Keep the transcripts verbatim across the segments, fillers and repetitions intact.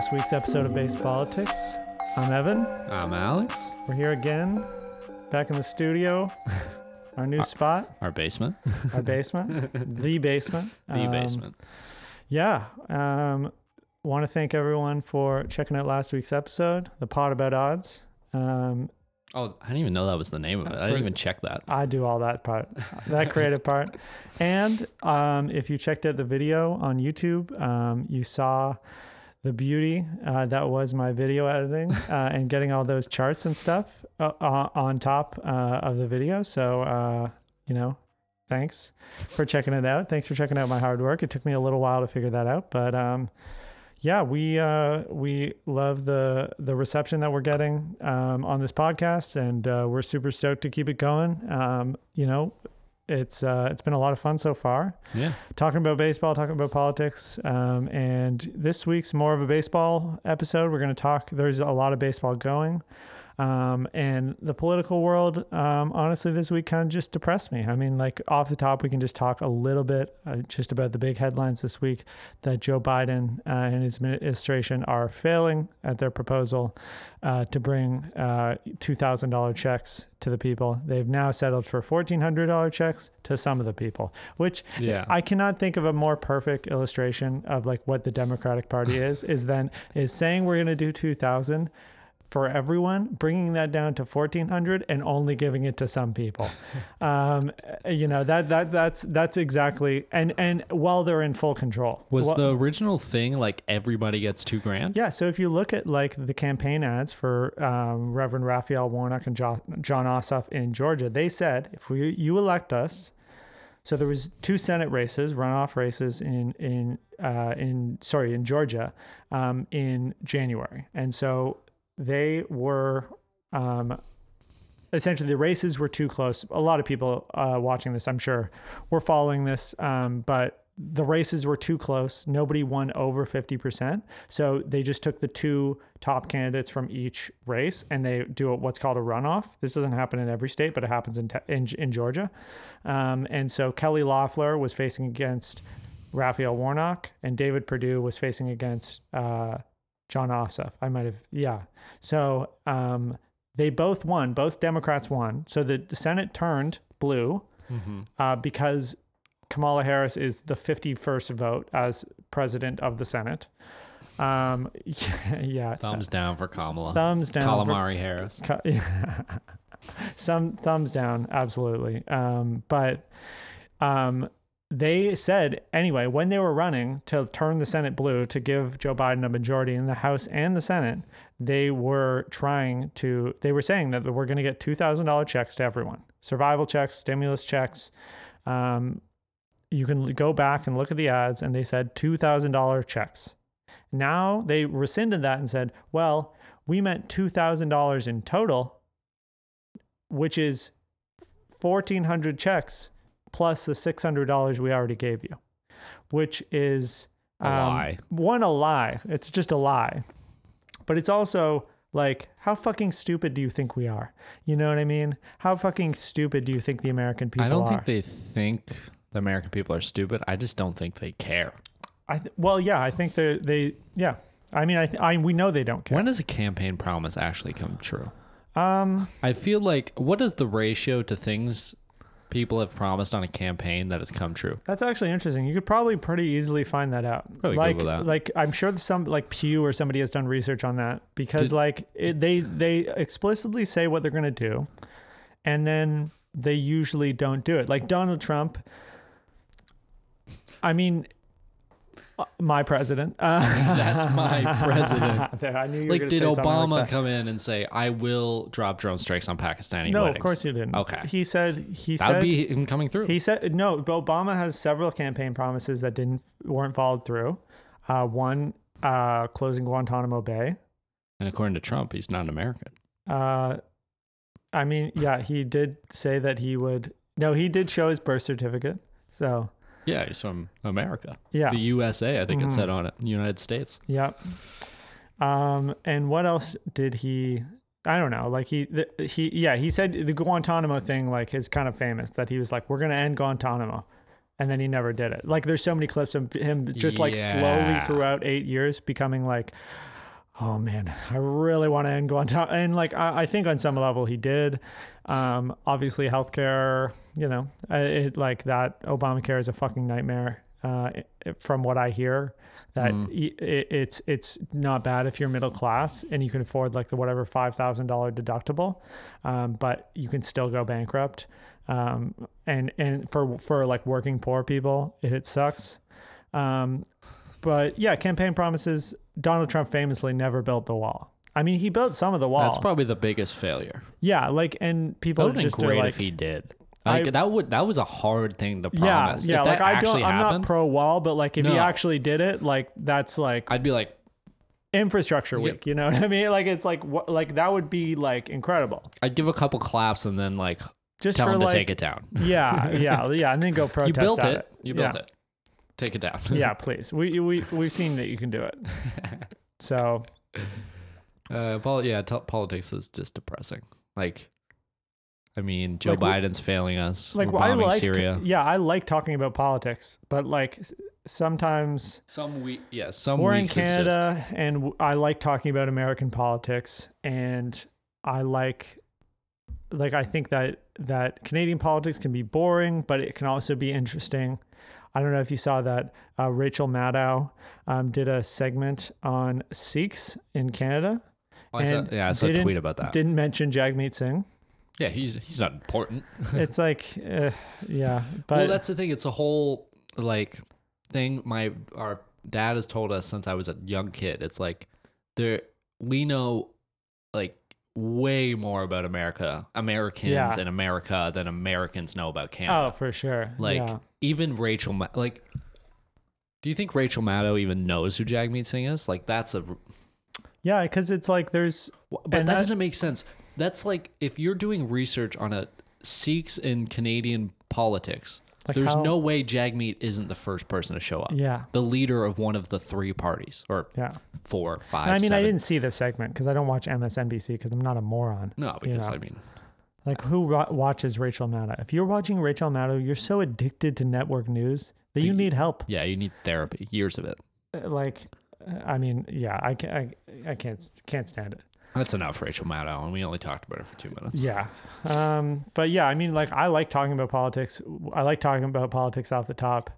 this week's episode of Base Politics. I'm Evan. I'm Alex. We're here again, back in the studio, our new our, spot. Our basement. Our basement. The basement. The um, basement. Yeah. Um, want to thank everyone for checking out last week's episode, the pod about odds. Um, oh, I didn't even know that was the name of it. I didn't even check that. I do all that part, that creative part. And um, if you checked out the video on YouTube, um, you saw the beauty uh, that was my video editing uh, and getting all those charts and stuff uh, on top uh, of the video. So, uh, you know, thanks for checking it out. Thanks for checking out my hard work. It took me a little while to figure that out, but um, yeah, we uh, we love the the reception that we're getting um, on this podcast, and uh, we're super stoked to keep it going. Um, you know, it's uh, it's been a lot of fun so far. Yeah, talking about baseball, talking about politics, um, and this week's more of a baseball episode. We're going to talk. There's a lot of baseball going, um, and the political world. Um, honestly, this week kind of just depressed me. I mean, like off the top, we can just talk a little bit uh, just about the big headlines this week that Joe Biden uh, and his administration are failing at their proposal uh, to bring uh, two thousand dollars checks to the people. They've now settled for fourteen hundred dollars checks to some of the people, which yeah. I cannot think of a more perfect illustration of like what the Democratic Party is, is then is saying we're going to do two thousand for everyone, bringing that down to fourteen hundred and only giving it to some people. Um, you know, that, that, that's, that's exactly. And, and while they're in full control. Was well, the original thing like everybody gets two grand? Yeah. So if you look at like the campaign ads for, um, Reverend Raphael Warnock and John, John Ossoff in Georgia, they said, if we, you elect us, so there was two Senate races, runoff races in, in, uh, in, sorry, in Georgia, um, in January. And so they were um, essentially the races were too close. A lot of people uh, watching this, I'm sure, were following this, um, but the races were too close. Nobody won over fifty percent. So they just took the two top candidates from each race and they do what's called a runoff. This doesn't happen in every state, but it happens in, in, in Georgia. Um, and so Kelly Loeffler was facing against Raphael Warnock and David Perdue was facing against uh John Ossoff. I might have, yeah. So um, they both won. Both Democrats won. So the, the Senate turned blue mm-hmm. uh, because Kamala Harris is the fifty-first vote as president of the Senate. Um, yeah, yeah. Thumbs down for Kamala. Thumbs down. Calamari for, Harris. Ca- yeah. Some thumbs down, absolutely. Um, but um, they said, anyway, when they were running to turn the Senate blue to give Joe Biden a majority in the House and the Senate, they were trying to, they were saying that we're going to get two thousand dollars checks to everyone. Survival checks, stimulus checks. Um, you can go back and look at the ads, and they said two thousand dollars checks. Now they rescinded that and said, well, we meant two thousand dollars in total, which is fourteen hundred checks plus the six hundred dollars we already gave you, which is um, a lie. One, a lie. It's just a lie. But it's also like, how fucking stupid do you think we are? You know what I mean? How fucking stupid do you think the American people are? I don't are? think they think the American people are stupid. I just don't think they care. I th- Well, yeah, I think they, they yeah. I mean, I, th- I we know they don't care. When does a campaign promise actually come true? Um, I feel like, what is the ratio to things people have promised on a campaign that has come true? That's actually interesting. You could probably pretty easily find that out. Probably like, Google that. Like, I'm sure some like Pew or somebody has done research on that because Did, like it, they they explicitly say what they're going to do, and then they usually don't do it. Like Donald Trump. I mean, my president. Uh, That's my president. There, I knew you like, were did say Obama like come in and say, "I will drop drone strikes on Pakistani"? No, weddings. Of course he didn't. Okay, he said he that said that'd be him coming through. He said no. But Obama has several campaign promises that didn't weren't followed through. Uh, one, uh, closing Guantanamo Bay. And according to Trump, he's not an American. Uh, I mean, yeah, he did say that he would. No, he did show his birth certificate. So. Yeah, he's from America. Yeah. The U S A, I think it said on it. United States. Yep. Um, and what else did he, I don't know, like he, the, he, yeah, he said the Guantanamo thing, like is kind of famous that he was like, we're going to end Guantanamo. and then he never did it. Like, there's so many clips of him just yeah. like slowly throughout eight years becoming like, oh man, I really want to go on top. And like, I, I think on some level he did. Um, obviously healthcare, you know, it, like that Obamacare is a fucking nightmare. Uh, it, it, from what I hear, that mm. it, it, it's it's not bad if you're middle class and you can afford like the whatever five thousand dollar deductible, um, but you can still go bankrupt. Um, and and for for like working poor people, it sucks. Um, but yeah, campaign promises. Donald Trump famously never built the wall. I mean, he built some of the wall. That's probably the biggest failure. Yeah, like and people that would just been great are, like, if he did. Like I, that would that was a hard thing to promise. Yeah, yeah. If that like I don't, I'm happened, not pro wall, but like if no. he actually did it, like that's like I'd be like infrastructure yep. week. You know what I mean? Like it's like what, like that would be like incredible. I'd give a couple claps and then like just tell him like, to take it down. Yeah, yeah, yeah, and then go protest. You built it. it. You built yeah. it. Take it down. Yeah, please. We we we've seen that you can do it. So, uh, pol- yeah, t- politics is just depressing. Like. I mean, Joe like, Biden's we, failing us. Like, well, bombing I like, Syria. Yeah, I like talking about politics, but like sometimes, some week, yeah, some we're in Canada, just... and I like talking about American politics, and I like, like, I think that that Canadian politics can be boring, but it can also be interesting. I don't know if you saw that uh, Rachel Maddow um, did a segment on Sikhs in Canada. Oh, I saw, yeah, I saw a tweet about that. Didn't mention Jagmeet Singh. Yeah, he's he's not important. It's like, uh, yeah. But well, that's the thing. It's a whole like thing. My our dad has told us since I was a young kid. It's like there we know like way more about America, Americans yeah. and America than Americans know about Canada. Oh, for sure. Like yeah. even Rachel, Ma- like, do you think Rachel Maddow even knows who Jagmeet Singh is? Like that's a yeah, because it's like there's, but that, that doesn't make sense. That's like if you're doing research on a Sikhs in Canadian politics, like there's how, no way Jagmeet isn't the first person to show up. Yeah. The leader of one of the three parties or yeah. four, five, and I mean, seven. I didn't see this segment because I don't watch M S N B C because I'm not a moron. No, because you know? I mean. Like who ro- watches Rachel Maddow? If you're watching Rachel Maddow, you're so addicted to network news that the, you need help. Yeah, you need therapy. Years of it. Like, I mean, yeah, I, can, I, I can't, can't stand it. That's enough, Rachel Maddow, and we only talked about it for two minutes. Yeah, um, but yeah, I mean, like, I like talking about politics. I like talking about politics off the top.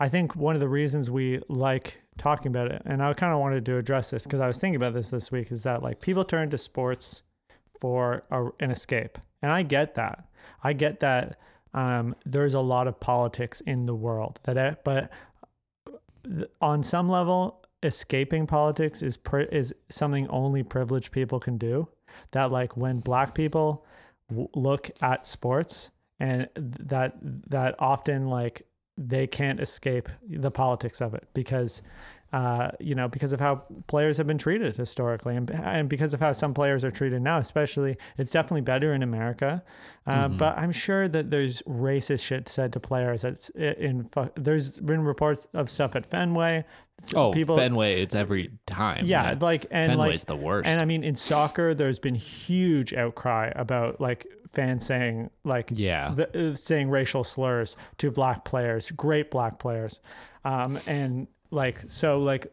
I think one of the reasons we like talking about it, and I kind of wanted to address this because I was thinking about this this week, is that, like, people turn to sports for a, an escape, and I get that. I get that um, there's a lot of politics in the world, that, I, but on some level... escaping politics is pri- is something only privileged people can do. That like when black people w- look at sports and that that often like they can't escape the politics of it because uh you know because of how players have been treated historically and and because of how some players are treated now. Especially it's definitely better in America, uh, mm-hmm. but I'm sure that there's racist shit said to players. That's in, in there's been reports of stuff at Fenway. Oh, people, Fenway, it's every time. Yeah, man. like and Fenway's like, the worst. And I mean, in soccer, there's been huge outcry about like fans saying like yeah, the, uh, saying racial slurs to black players, great black players, um, and like so like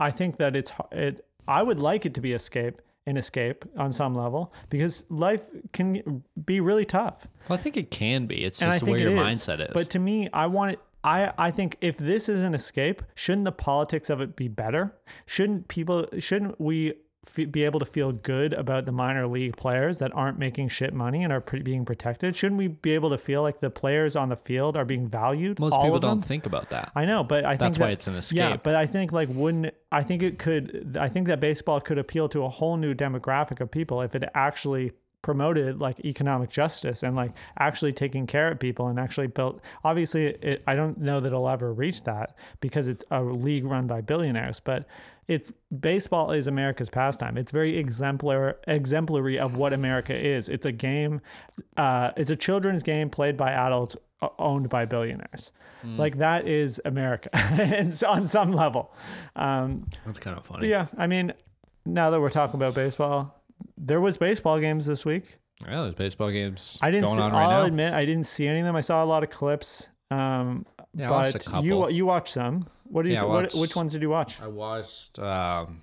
I think that it's it. I would like it to be escape an escape on some level because life can be really tough. Well, I think it can be. It's and just where your is. mindset is. But to me, I want it. I, I think if this is an escape, shouldn't the politics of it be better? Shouldn't people, shouldn't we f- be able to feel good about the minor league players that aren't making shit money and are pre- being protected? Shouldn't we be able to feel like the players on the field are being valued? Most people don't think about that. I know, but I think that's why it's an escape. Yeah, but I think like wouldn't, I think it could, I think that baseball could appeal to a whole new demographic of people if it actually promoted like economic justice and like actually taking care of people and actually built. Obviously, it, I don't know that it'll ever reach that because it's a league run by billionaires. But it's baseball is America's pastime. It's very exemplar exemplary of what America is. It's a game. Uh, it's a children's game played by adults, owned by billionaires. Mm. Like that is America, and so on some level. Um, That's kind of funny. Yeah, I mean, now that we're talking about baseball. There was baseball games this week. Yeah, there's baseball games I didn't going see, on right I'll now. I'll admit I didn't see any of them. I saw a lot of clips. Um, Yeah, but I watched a couple. You you watched some. What did you? Yeah, watched, what, which ones did you watch? I watched um,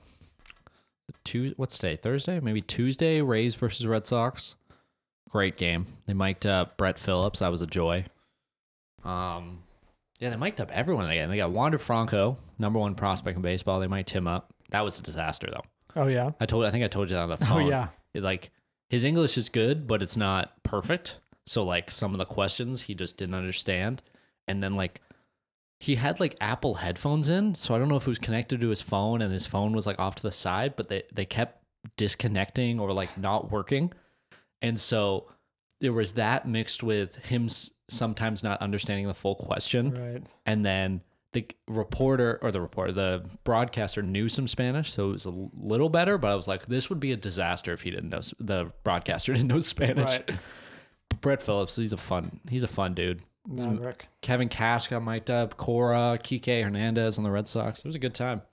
two. What's today? Thursday? Maybe Tuesday. Rays versus Red Sox. Great game. They mic'd up Brett Phillips. That was a joy. Um, yeah, they mic'd up everyone again. They got Wander Franco, number one prospect in baseball. They mic'd him up. That was a disaster, though. Oh yeah. I told. I think I told you that on the phone. Oh yeah. It, like his English is good, but it's not perfect. So like some of the questions he just didn't understand. And then, like, he had, like, Apple headphones in, so I don't know if it was connected to his phone and his phone was, like, off to the side, but they, they kept disconnecting or, like, not working. And so there was that mixed with him sometimes not understanding the full question. Right. And then the reporter or the reporter, the broadcaster knew some Spanish, so it was a little better, but I was like, this would be a disaster if he didn't know, the broadcaster didn't know Spanish. Right. But Brett Phillips, he's a fun, he's a fun dude. Maverick. Kevin Cash got mic'd up. Cora, Kike Hernandez on the Red Sox. It was a good time.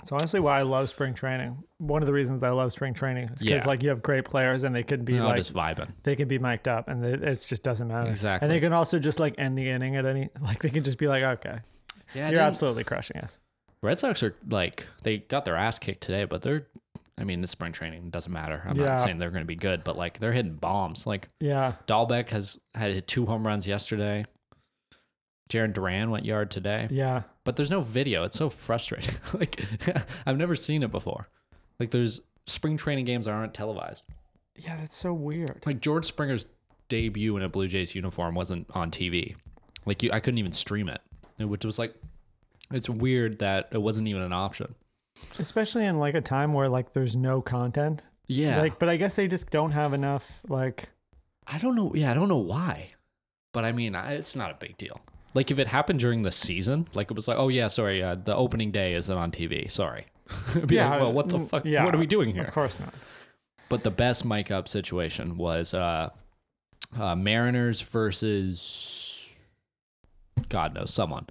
It's honestly why I love spring training. One of the reasons I love spring training is because yeah. like you have great players and they can be no, like just vibing. They can be mic'd up and it just doesn't matter. Exactly. And they can also just like end the inning at any like they can just be like okay, yeah, you're absolutely crushing us. Red Sox are like they got their ass kicked today, but they're. I mean, it's spring training. It doesn't matter. I'm yeah. not saying they're going to be good, but, like, they're hitting bombs. Like, yeah. Dahlbeck has had hit two home runs yesterday. Jarren Duran went yard today. Yeah. But there's no video. It's so frustrating. Like, I've never seen it before. Like, there's spring training games that aren't televised. Yeah, that's so weird. Like, George Springer's debut in a Blue Jays uniform wasn't on T V. Like, you, I couldn't even stream it, which was, like, it's weird that it wasn't even an option. Especially in like a time where like there's no content. Yeah. Like, but I guess they just don't have enough. Like, I don't know. Yeah, I don't know why. But I mean, I, it's not a big deal. Like if it happened during the season, like it was like, oh yeah, sorry, uh, the opening day isn't on T V. Sorry. It'd be yeah. Like, well, what the fuck? Yeah, what are we doing here? Of course not. But the best mic up situation was uh, uh, Mariners versus God knows someone.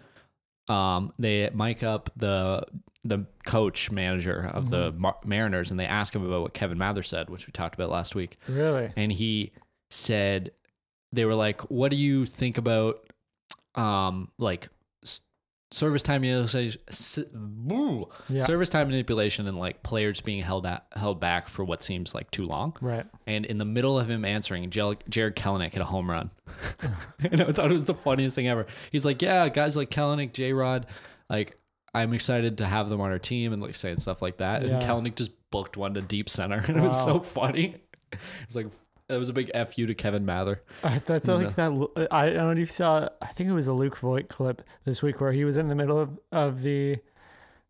Um, they mic up the. the coach manager of the mm-hmm. Mar- Mariners, and they asked him about what Kevin Mather said, which we talked about last week. Really? And he said, they were like, what do you think about um, like s- service time manipulation, s- yeah. service time manipulation and like players being held at, held back for what seems like too long. Right. And in the middle of him answering, Jarred Kelenic hit a home run. And I thought it was the funniest thing ever. He's like, yeah, guys like Kelenic, J-Rod, like, I'm excited to have them on our team and like saying stuff like that. Yeah. And Kelenic just booked one to deep center, and wow. It was so funny. It's like it was a big F you to Kevin Mather. I thought that, like that. I don't know if you saw. I think it was a Luke Voigt clip this week where he was in the middle of, of the.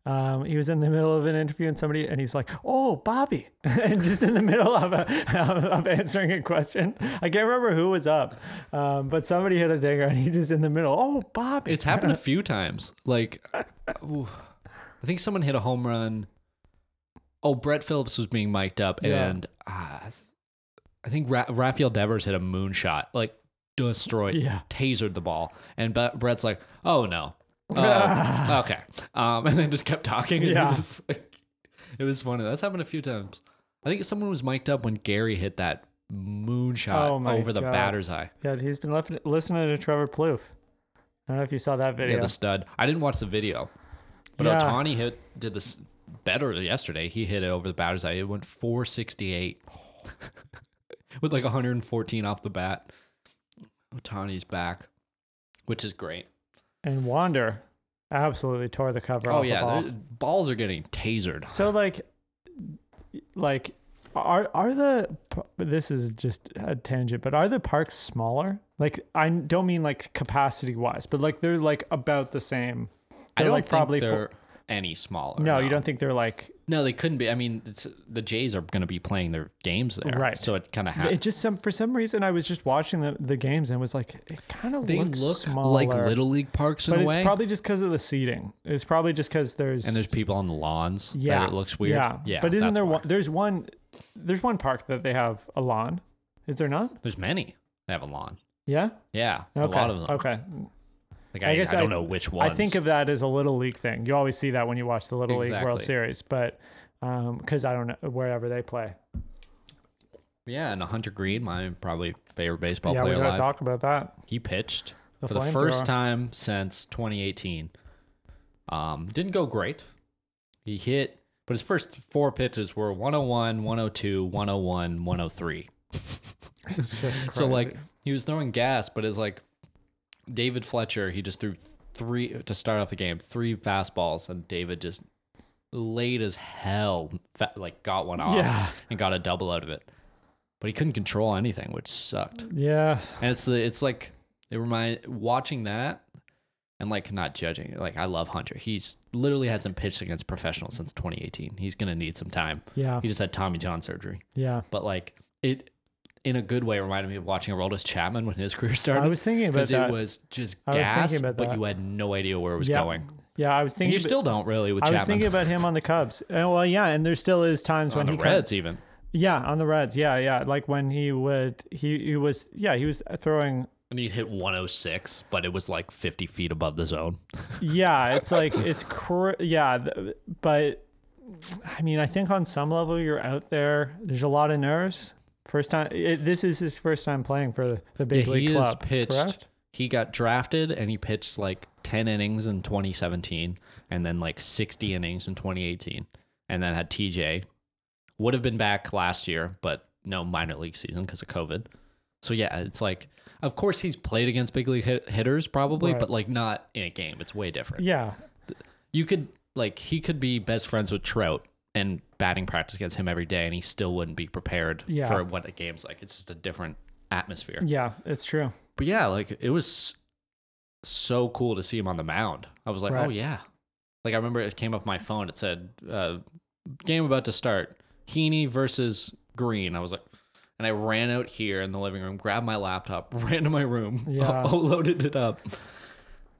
Um, he was in the middle of an interview and somebody, and he's like, "Oh, Bobby," and just in the middle of a, of answering a question. I can't remember who was up, um, but somebody hit a dinger, and he just in the middle. Oh, Bobby! It's happened a few times. Like, I think someone hit a home run. Oh, Brett Phillips was being mic'd up, yeah. and uh, I think Ra- Raphael Devers hit a moonshot, like destroyed, yeah. tasered the ball, and Brett's like, "Oh no." Uh, okay. Um, and then just kept talking. Yeah. It was just like, it was funny. That's happened a few times. I think someone was mic'd up when Gary hit that moonshot oh over the God. batter's eye. Yeah, he's been left listening to Trevor Plouffe. I don't know if you saw that video. Yeah, the stud. I didn't watch the video, but yeah. Ohtani hit did this better yesterday. He hit it over the batter's eye. It went four sixty-eight with like one hundred fourteen off the bat. Ohtani's back, which is great. And Wander absolutely tore the cover off. Oh yeah, the ball. Balls are getting tasered. So like, like, are are the this is just a tangent, but are the parks smaller? Like, I don't mean like capacity wise, but like they're like about the same. They're I don't like think probably they're fo- any smaller. No, no, you don't think they're like. No, they couldn't be. I mean, it's, the Jays are going to be playing their games there, right? So it kind of happened. It just some for some reason I was just watching the, the games and was like, it kind of looks look smaller, like Little League parks in but a way. But it's probably just because of the seating. It's probably just because there's and there's people on the lawns. Yeah, that it looks weird. Yeah, yeah. But isn't there one, there's one there's one park that they have a lawn? Is there not? There's many that have a lawn. Yeah. Yeah. Okay. A lot of them. Okay. Like I, I guess I don't I, know which ones. I think of that as a Little League thing. You always see that when you watch the Little exactly. League World Series, but because um, I don't know wherever they play. Yeah, and Hunter Greene, my probably favorite baseball yeah, player alive. Yeah, we gotta talk about that. He pitched. the for the first thrower. time since twenty eighteen. Um, didn't go great. He hit, but his first four pitches were one oh one, one oh two, one oh one, one oh three. It's just crazy. So, like, he was throwing gas, but it's like David Fletcher, he just threw three to start off the game, three fastballs, and David just late as hell, like, got one off yeah. and got a double out of it. But he couldn't control anything, which sucked. Yeah. And it's it's like, it remind watching that and, like, not judging. Like, I love Hunter. He's literally hasn't pitched against professionals since twenty eighteen. He's going to need some time. Yeah. He just had Tommy John surgery. Yeah. But, like, it, in a good way, reminded me of watching Aroldis Chapman when his career started. I was thinking about that. Because it was just gas, but that. You had no idea where it was yeah. going. Yeah, I was thinking. And you about, still don't really with I Chapman. I was thinking about him on the Cubs. And, well, yeah, and there still is times on when he On the Reds, come, even. Yeah, on the Reds. Yeah, yeah. Like when he would, he, he was, yeah, he was throwing. I mean, he'd hit one oh six, but it was like fifty feet above the zone. Yeah, it's like, it's, cr- yeah, th- but I mean, I think on some level you're out there. There's a lot of nerves. First time, it, this is his first time playing for the big yeah, league he club, is pitched, correct? He got drafted and he pitched like ten innings in twenty seventeen and then like sixty innings in twenty eighteen and then had T J. Would have been back last year, but no minor league season because of COVID. So yeah, it's like, of course he's played against big league hit- hitters probably, right. but like not in a game. It's way different. Yeah. You could, like, he could be best friends with Trout and batting practice against him every day and he still wouldn't be prepared yeah. for what the game's like. It's just a different atmosphere. Yeah, it's true. But yeah, like, it was so cool to see him on the mound. I was like, right. oh yeah. Like, I remember it came up my phone. It said, uh, game about to start. Heaney versus Green. I was like, and I ran out here in the living room, grabbed my laptop, ran to my room, yeah. loaded it up.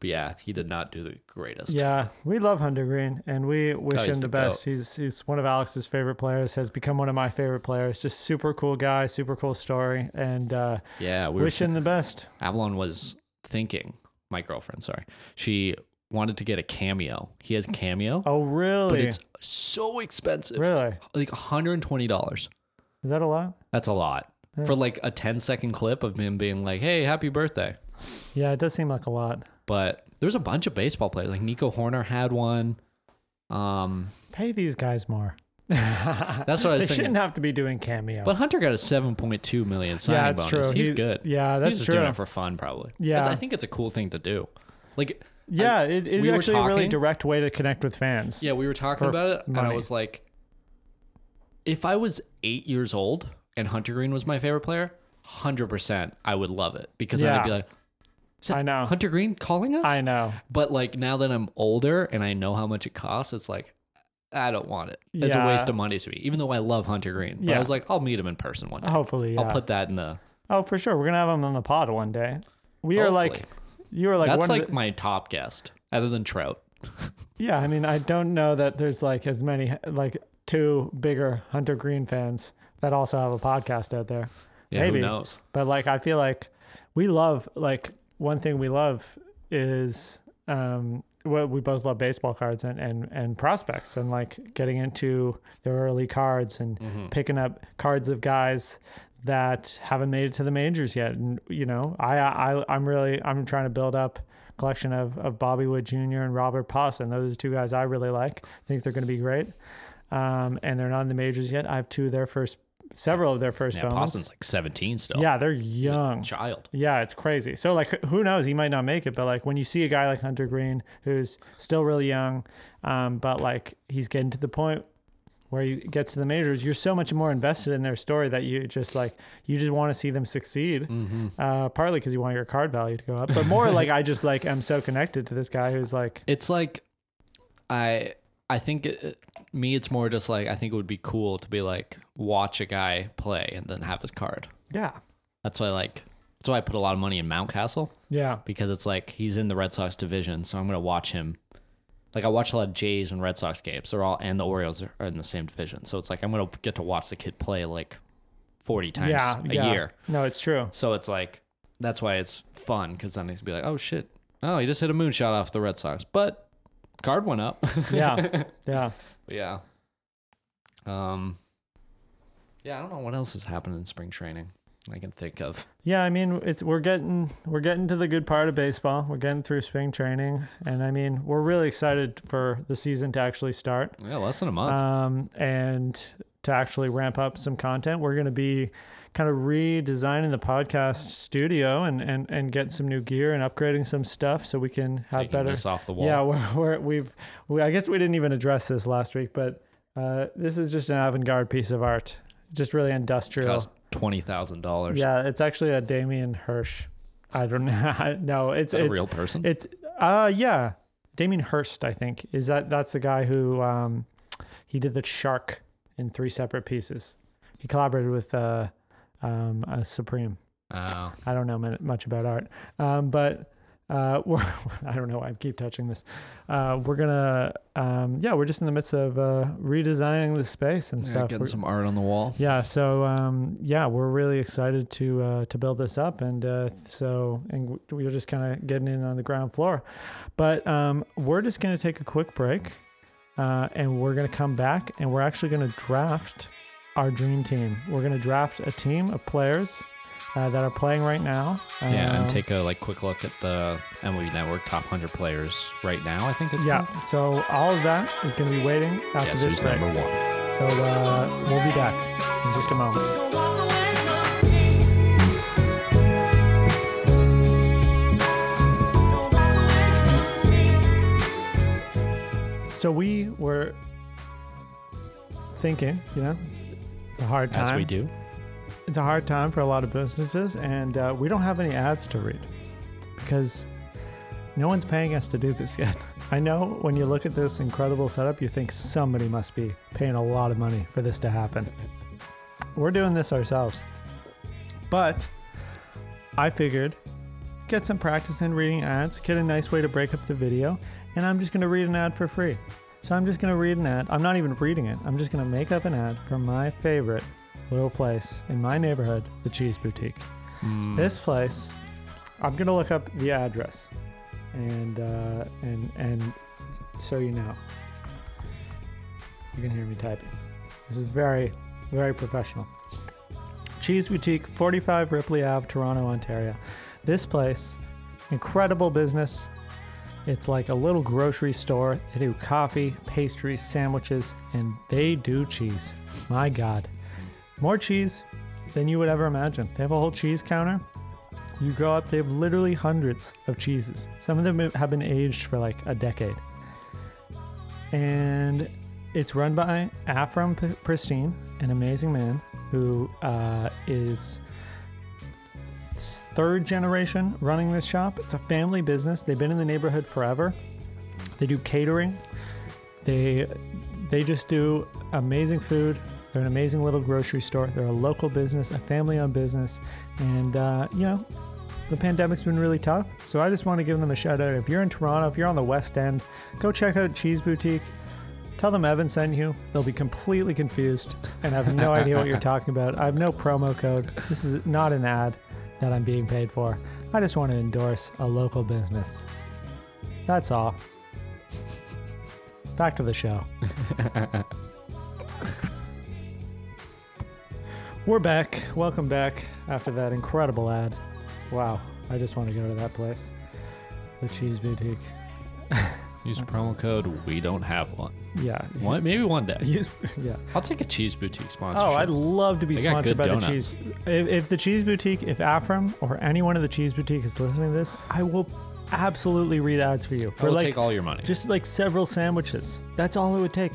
But yeah, he did not do the greatest. Yeah, we love Hunter Greene, and we wish oh, him the, the best. Goat. He's he's one of Alex's favorite players, has become one of my favorite players. Just super cool guy, super cool story, and uh, yeah, we wish him the best. Avalon was thinking, my girlfriend, sorry, she wanted to get a Cameo. He has Cameo. Oh, really? But it's so expensive. Really? Like one hundred twenty dollars. Is that a lot? That's a lot. Yeah. For like a ten second clip of him being like, hey, happy birthday. Yeah, it does seem like a lot. But there's a bunch of baseball players. Like Nico Horner had one. Um, Pay these guys more. That's what I was they thinking. They shouldn't have to be doing Cameo. But Hunter got a seven point two million signing yeah, that's bonus. True. He's he, good. Yeah, that's He's just true. He's doing it for fun, probably. Yeah. That's, I think it's a cool thing to do. Like, yeah, I, it is we actually talking, a really direct way to connect with fans. Yeah, we were talking about it, money. And I was like, if I was eight years old and Hunter Greene was my favorite player, one hundred percent I would love it because yeah. I'd be like, is that I know. Hunter Greene calling us? I know. But like now that I'm older and I know how much it costs, it's like, I don't want it. Yeah. It's a waste of money to me, even though I love Hunter Greene. But yeah. I was like, I'll meet him in person one day. Hopefully, yeah. I'll put that in the... Oh, for sure. We're going to have him on the pod one day. We Hopefully. Are like... You were like that's like the... my top guest, other than Trout. Yeah, I mean, I don't know that there's like as many like two bigger Hunter Greene fans that also have a podcast out there. Yeah, maybe. Who knows? But like, I feel like we love like one thing we love is um, well, we both love baseball cards and, and and prospects and like getting into their early cards and mm-hmm. picking up cards of guys that haven't made it to the majors yet. And, you know, I, I, I'm really, I'm trying to build up a collection of, of Bobby Wood Junior and Robert Possen. Those are two guys I really like. I think they're going to be great. Um, and they're not in the majors yet. I have two of their first, several of their first yeah, bonus. Possen's like seventeen still. Yeah. They're young. He's a child. Yeah. It's crazy. So like, who knows? He might not make it, but like when you see a guy like Hunter Greene, who's still really young, um, but like he's getting to the point where you get to the majors, you're so much more invested in their story that you just like, you just want to see them succeed. Mm-hmm. Uh, partly because you want your card value to go up, but more like, I just like, I'm so connected to this guy who's like, it's like, I, I think it, me, it's more just like, I think it would be cool to be like, watch a guy play and then have his card. Yeah. That's why I like, that's why I put a lot of money in Mountcastle. Yeah. Because it's like, he's in the Red Sox division. So I'm going to watch him. Like, I watch a lot of Jays and Red Sox games. They're all, and the Orioles are in the same division. So it's like, I'm going to get to watch the kid play like forty times yeah, a yeah. year. No, it's true. So it's like, that's why it's fun. Cause then he's be like, oh shit. Oh, he just hit a moonshot off the Red Sox, but card went up. Yeah. Yeah. Yeah. Um, yeah. I don't know what else has happened in spring training. I can think of. Yeah, I mean, it's we're getting we're getting to the good part of baseball. We're getting through spring training, and I mean, we're really excited for the season to actually start. Yeah, less than a month. Um, and to actually ramp up some content, we're going to be kind of redesigning the podcast studio and and and get some new gear and upgrading some stuff so we can have Taking better. This off the wall. Yeah, we're, we're, we've we, I guess we didn't even address this last week, but uh, this is just an avant-garde piece of art, just really industrial. Cost- Twenty thousand dollars. Yeah, it's actually a Damien Hirsch. I don't know. No, it's is that it's a real person. It's uh yeah, Damien Hirst. I think is that that's the guy who um he did the shark in three separate pieces. He collaborated with uh um a Supreme. Oh. I don't know much about art. Um, but uh, we're, I don't know why I keep touching this. Uh, we're gonna um yeah, we're just in the midst of uh redesigning the space and yeah, stuff. Getting we're, some art on the wall. Yeah, so um yeah, we're really excited to uh to build this up, and uh so and we're just kind of getting in on the ground floor. But um we're just gonna take a quick break, uh and we're gonna come back, and we're actually gonna draft our dream team. We're gonna draft a team of players Uh, that are playing right now. Uh, yeah, and take a like quick look at the M L B Network top one hundred players right now, I think it's Yeah, called. So all of that is going to be waiting after yes, this break. Number one. So uh, we'll be back in just a moment. So we were thinking, you know, it's a hard time. As we do. It's a hard time for a lot of businesses, and uh, we don't have any ads to read because no one's paying us to do this yet. I know when you look at this incredible setup, you think somebody must be paying a lot of money for this to happen. We're doing this ourselves. But I figured get some practice in reading ads, get a nice way to break up the video, and I'm just going to read an ad for free. So I'm just going to read an ad. I'm not even reading it. I'm just going to make up an ad for my favorite little place in my neighborhood, the Cheese Boutique. Mm. This place, I'm gonna look up the address, and uh, and and so you know, you can hear me typing. This is very, very professional. Cheese Boutique, forty-five Ripley Avenue, Toronto, Ontario. This place, incredible business. It's like a little grocery store. They do coffee, pastries, sandwiches, and they do cheese. My God. More cheese than you would ever imagine. They have a whole cheese counter. You go up, they have literally hundreds of cheeses. Some of them have been aged for like a decade. And it's run by Afram Pristine, an amazing man who uh, is third generation running this shop. It's a family business. They've been in the neighborhood forever. They do catering. They they just do amazing food. They're an amazing little grocery store. They're a local business, a family-owned business. And, uh, you know, the pandemic's been really tough. So I just want to give them a shout-out. If you're in Toronto, if you're on the West End, go check out Cheese Boutique. Tell them Evan sent you. They'll be completely confused and have no idea what you're talking about. I have no promo code. This is not an ad that I'm being paid for. I just want to endorse a local business. That's all. Back to the show. We're back. Welcome back after that incredible ad. Wow. I just want to go to that place. The Cheese Boutique. Use promo code. We don't have one. Yeah. One, maybe one day. Use, yeah. I'll take a Cheese Boutique sponsorship. Oh, I'd love to be they sponsored by donuts. The Cheese. If, if the Cheese Boutique, if Afram or anyone at the Cheese Boutique is listening to this, I will absolutely read ads for you. For I will like, take all your money. Just like several sandwiches. That's all it would take.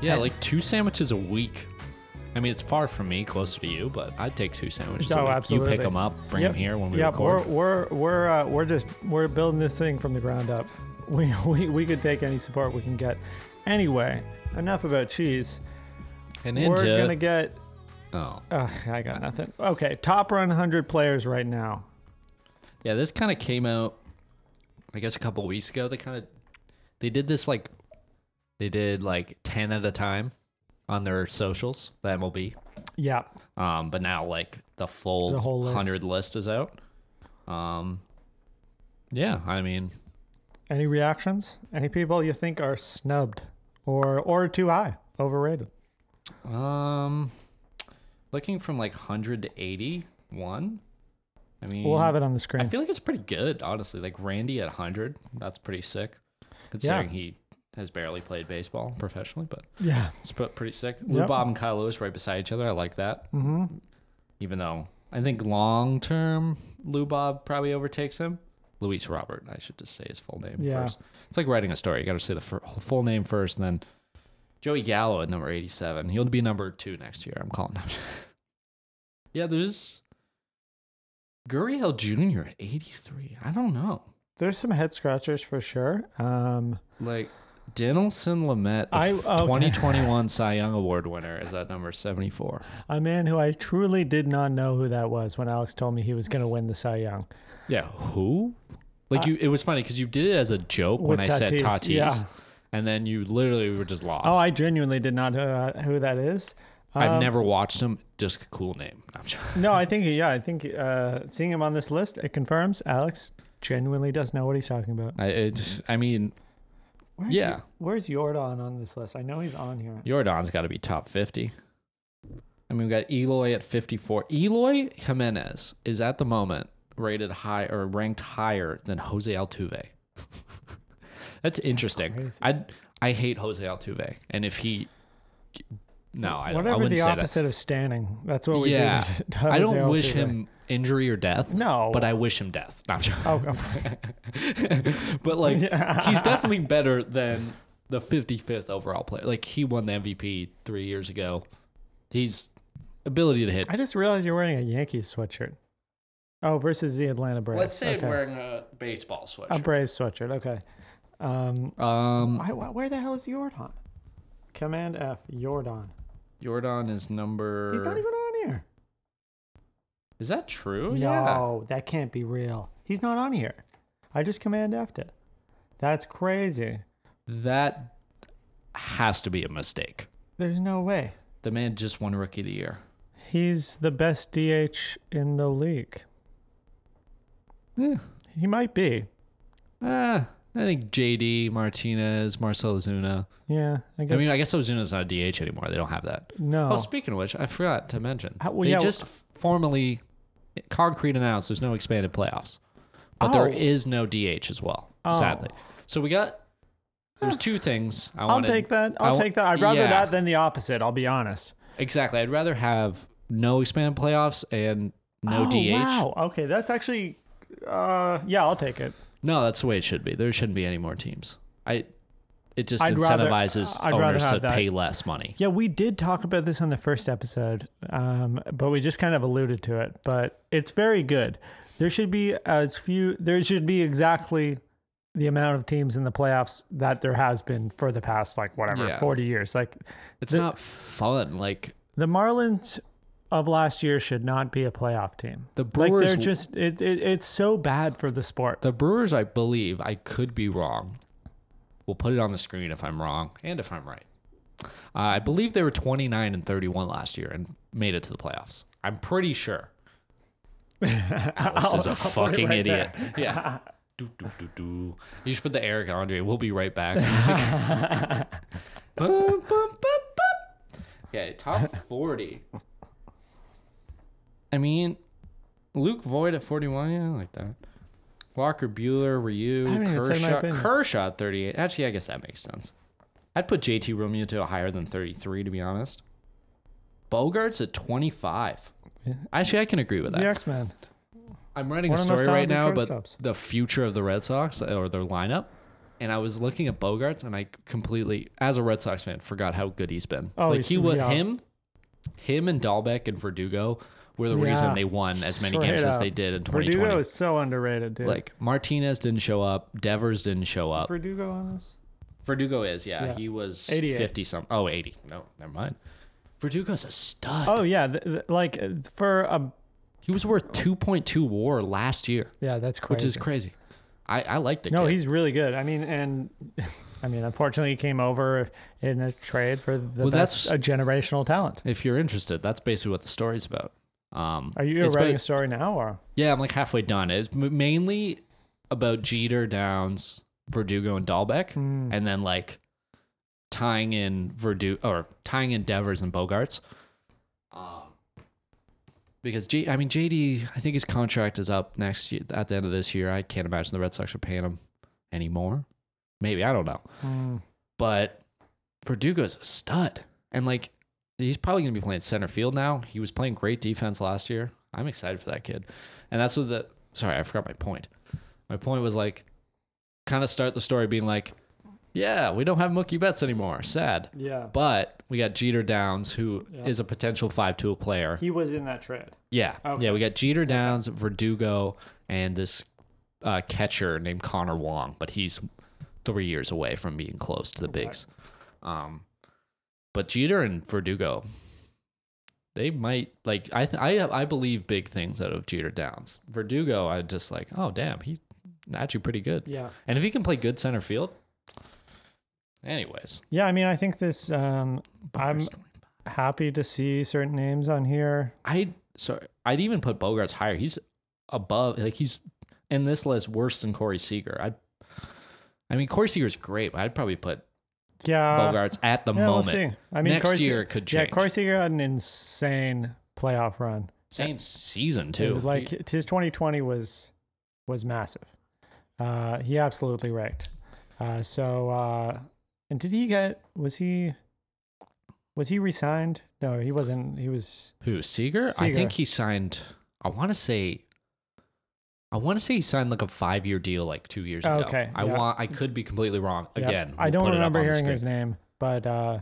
Yeah, and, like two sandwiches a week. I mean, it's far from me, closer to you, but I'd take two sandwiches. Oh, absolutely. You pick them up, bring yep. them here when we yep. record. Yeah, we're we're we're uh, we're just we're building this thing from the ground up. We we we could take any support we can get. Anyway, enough about cheese. And we're into, gonna get. Oh, ugh, I got nothing. Okay, top one hundred players right now. Yeah, this kind of came out, I guess, a couple weeks ago. They kind of they did this like they did like ten at a time on their socials, the M L B. Yeah. Um, but now, like, the full the whole list. one hundred list is out. Um, yeah, I mean. Any reactions? Any people you think are snubbed or or too high, overrated? Um, looking from, like, one hundred to eighty, one. I mean, we'll have it on the screen. I feel like it's pretty good, honestly. Like Randy at one hundred, that's pretty sick, considering yeah. he has barely played baseball professionally, but yeah, it's pretty sick. Yep. Lou Bob and Kyle Lewis right beside each other. I like that. Mm-hmm. Even though I think long term, Lou Bob probably overtakes him. Luis Robert, I should just say his full name yeah. first. It's like writing a story. You got to say the full name first, and then Joey Gallo at number eighty-seven. He'll be number two next year. I'm calling him. Yeah, there's Gurriel Junior at eighty-three. I don't know. There's some head scratchers for sure. Um, like Dinelson Lamet, the I, okay. twenty twenty-one Cy Young Award winner, is at number seventy-four. A man who I truly did not know who that was when Alex told me he was going to win the Cy Young. Yeah, who? Like uh, you, it was funny because you did it as a joke when I Tatis. said Tatis, yeah. and then you literally were just lost. Oh, I genuinely did not know who that is. Um, I've never watched him. Just a cool name. I'm sure. No, I think yeah, I think uh, seeing him on this list, it confirms Alex genuinely does know what he's talking about. I, it, I mean. Where's yeah. He, where's Yordan on this list? I know he's on here. Yordan's got to be top fifty. I mean, we've got Eloy at fifty-four. Eloy Jimenez is at the moment rated high or ranked higher than Jose Altuve. That's interesting. I I hate Jose Altuve. And if he... No, I, Whatever I wouldn't say that. Whatever the opposite of standing. That's what we yeah. do. I don't Altuve. wish him injury or death. No. But I wish him death. No, I'm sure. Oh, okay. But, like, yeah. he's definitely better than the fifty-fifth overall player. Like, he won the M V P three years ago. He's ability to hit. I just realized you're wearing a Yankees sweatshirt. Oh, versus the Atlanta Braves. Let's say okay. wearing a baseball sweatshirt. A Braves sweatshirt. Okay. Um, um, why, why, where the hell is Yordan? Command F. Yordan. Yordan is number... He's not even on here. Is that true? No, yeah. that can't be real. He's not on here. I just Command F'd it. That's crazy. That has to be a mistake. There's no way. The man just won Rookie of the Year. He's the best D H in the league. Yeah. He might be. Ah. I think J D Martinez, Marcel Ozuna. Yeah, I guess. I mean, I guess Ozuna's not a D H anymore. They don't have that. No. Oh, speaking of which, I forgot to mention. How, well, they yeah, just well, formally, concrete announced there's no expanded playoffs, but oh. there is no D H as well. Oh. Sadly, so we got. There's two things. I I'll wanted, take that. I'll I, take that. I'd rather yeah. that than the opposite. I'll be honest. Exactly. I'd rather have no expanded playoffs and no oh, D H. Wow. Okay, that's actually. Uh, yeah, I'll take it. No, that's the way it should be. There shouldn't be any more teams. I, It just I'd incentivizes rather, uh, owners to that. pay less money. Yeah, we did talk about this on the first episode, um, but we just kind of alluded to it. But it's very good. There should be as few. There should be exactly the amount of teams in the playoffs that there has been for the past, like, whatever, yeah. forty years. Like, it's the, not fun. Like the Marlins of last year should not be a playoff team. The Brewers, like, they're just it, it it's so bad for the sport. The Brewers, I believe, I could be wrong. We'll put it on the screen if I'm wrong and if I'm right. Uh, I believe they were twenty-nine and thirty-one last year and made it to the playoffs. I'm pretty sure. Alex is a I'll fucking right idiot. There. Yeah. do, do, do, do. You should put the Eric Andre. We'll be right back. Boom, boom, boom, boom. Yeah, top forty. I mean, Luke Voigt at forty-one. Yeah, I like that. Walker Buehler, Ryu, Kershaw, Kershaw at thirty-eight. Actually, I guess that makes sense. I'd put J T Realmuto higher than thirty-three, to be honest. Bogart's at twenty-five. Yeah. Actually, I can agree with that. The X-Men. I'm writing One a story right now about stops. the future of the Red Sox or their lineup. And I was looking at Bogart's, and I completely, as a Red Sox fan, forgot how good he's been. Oh, like he's, he was yeah. him, him and Dahlbeck and Verdugo were the yeah. reason they won as many Straight games up. as they did in twenty twenty. Verdugo is so underrated, dude. Like, Martinez didn't show up. Devers didn't show up. Is Verdugo on this? Verdugo is, yeah. yeah. He was fifty-something. Oh, eighty. No, never mind. Verdugo's a stud. Oh, yeah. Th- th- like, for a... He was worth two point two WAR last year. Yeah, that's crazy. Which is crazy. I, I like the No, kid. He's really good. I mean, and... I mean, unfortunately, he came over in a trade for the well, best that's, a generational talent. If you're interested, that's basically what the story's about. Um, Are you writing been, a story now? Or? Yeah, I'm like halfway done. It's mainly about Jeter, Downs, Verdugo, and Dahlbeck, mm. and then like tying in Verdugo or tying in Devers and Bogarts. Um, Because, J- I mean, J D, I think his contract is up next year, at the end of this year. I can't imagine the Red Sox are paying him anymore. Maybe. I don't know. Mm. But Verdugo's a stud. And, like, he's probably going to be playing center field now. He was playing great defense last year. I'm excited for that kid. And that's what the... Sorry, I forgot my point. My point was, like, kind of start the story being like, yeah, we don't have Mookie Betts anymore. Sad. Yeah. But we got Jeter Downs, who yeah. is a potential five-tool player. He was in that trade. Yeah. Okay. Yeah, we got Jeter Downs, Verdugo, and this uh, catcher named Connor Wong, but he's three years away from being close to the okay. bigs. Um, but Jeter and Verdugo, they might, like, I th- I I believe big things out of Jeter Downs. Verdugo, I just like, oh, damn, he's actually pretty good. Yeah. And if he can play good center field, anyways. Yeah, I mean, I think this, um, I'm happy to see certain names on here. I'd, so I'd even put Bogarts higher. He's above, like, he's in this list worse than Corey Seager. I'd, I mean, Corey Seager's great, but I'd probably put yeah. Bogarts at the yeah, moment. We'll see. I mean, next Corey year it could change. Yeah, Corey Seager had an insane playoff run. Insane that, season, too. Dude, like, he, his twenty twenty was was massive. Uh, he absolutely raked. Uh, so, uh, and did he get, was he, was he re-signed? No, he wasn't. He was. Who, Seager? Seager. I think he signed, I want to say, I want to say he signed like a five-year deal like two years ago. Okay. I yeah. want, I could be completely wrong. Yeah. Again. We'll I don't remember hearing his name, but, uh,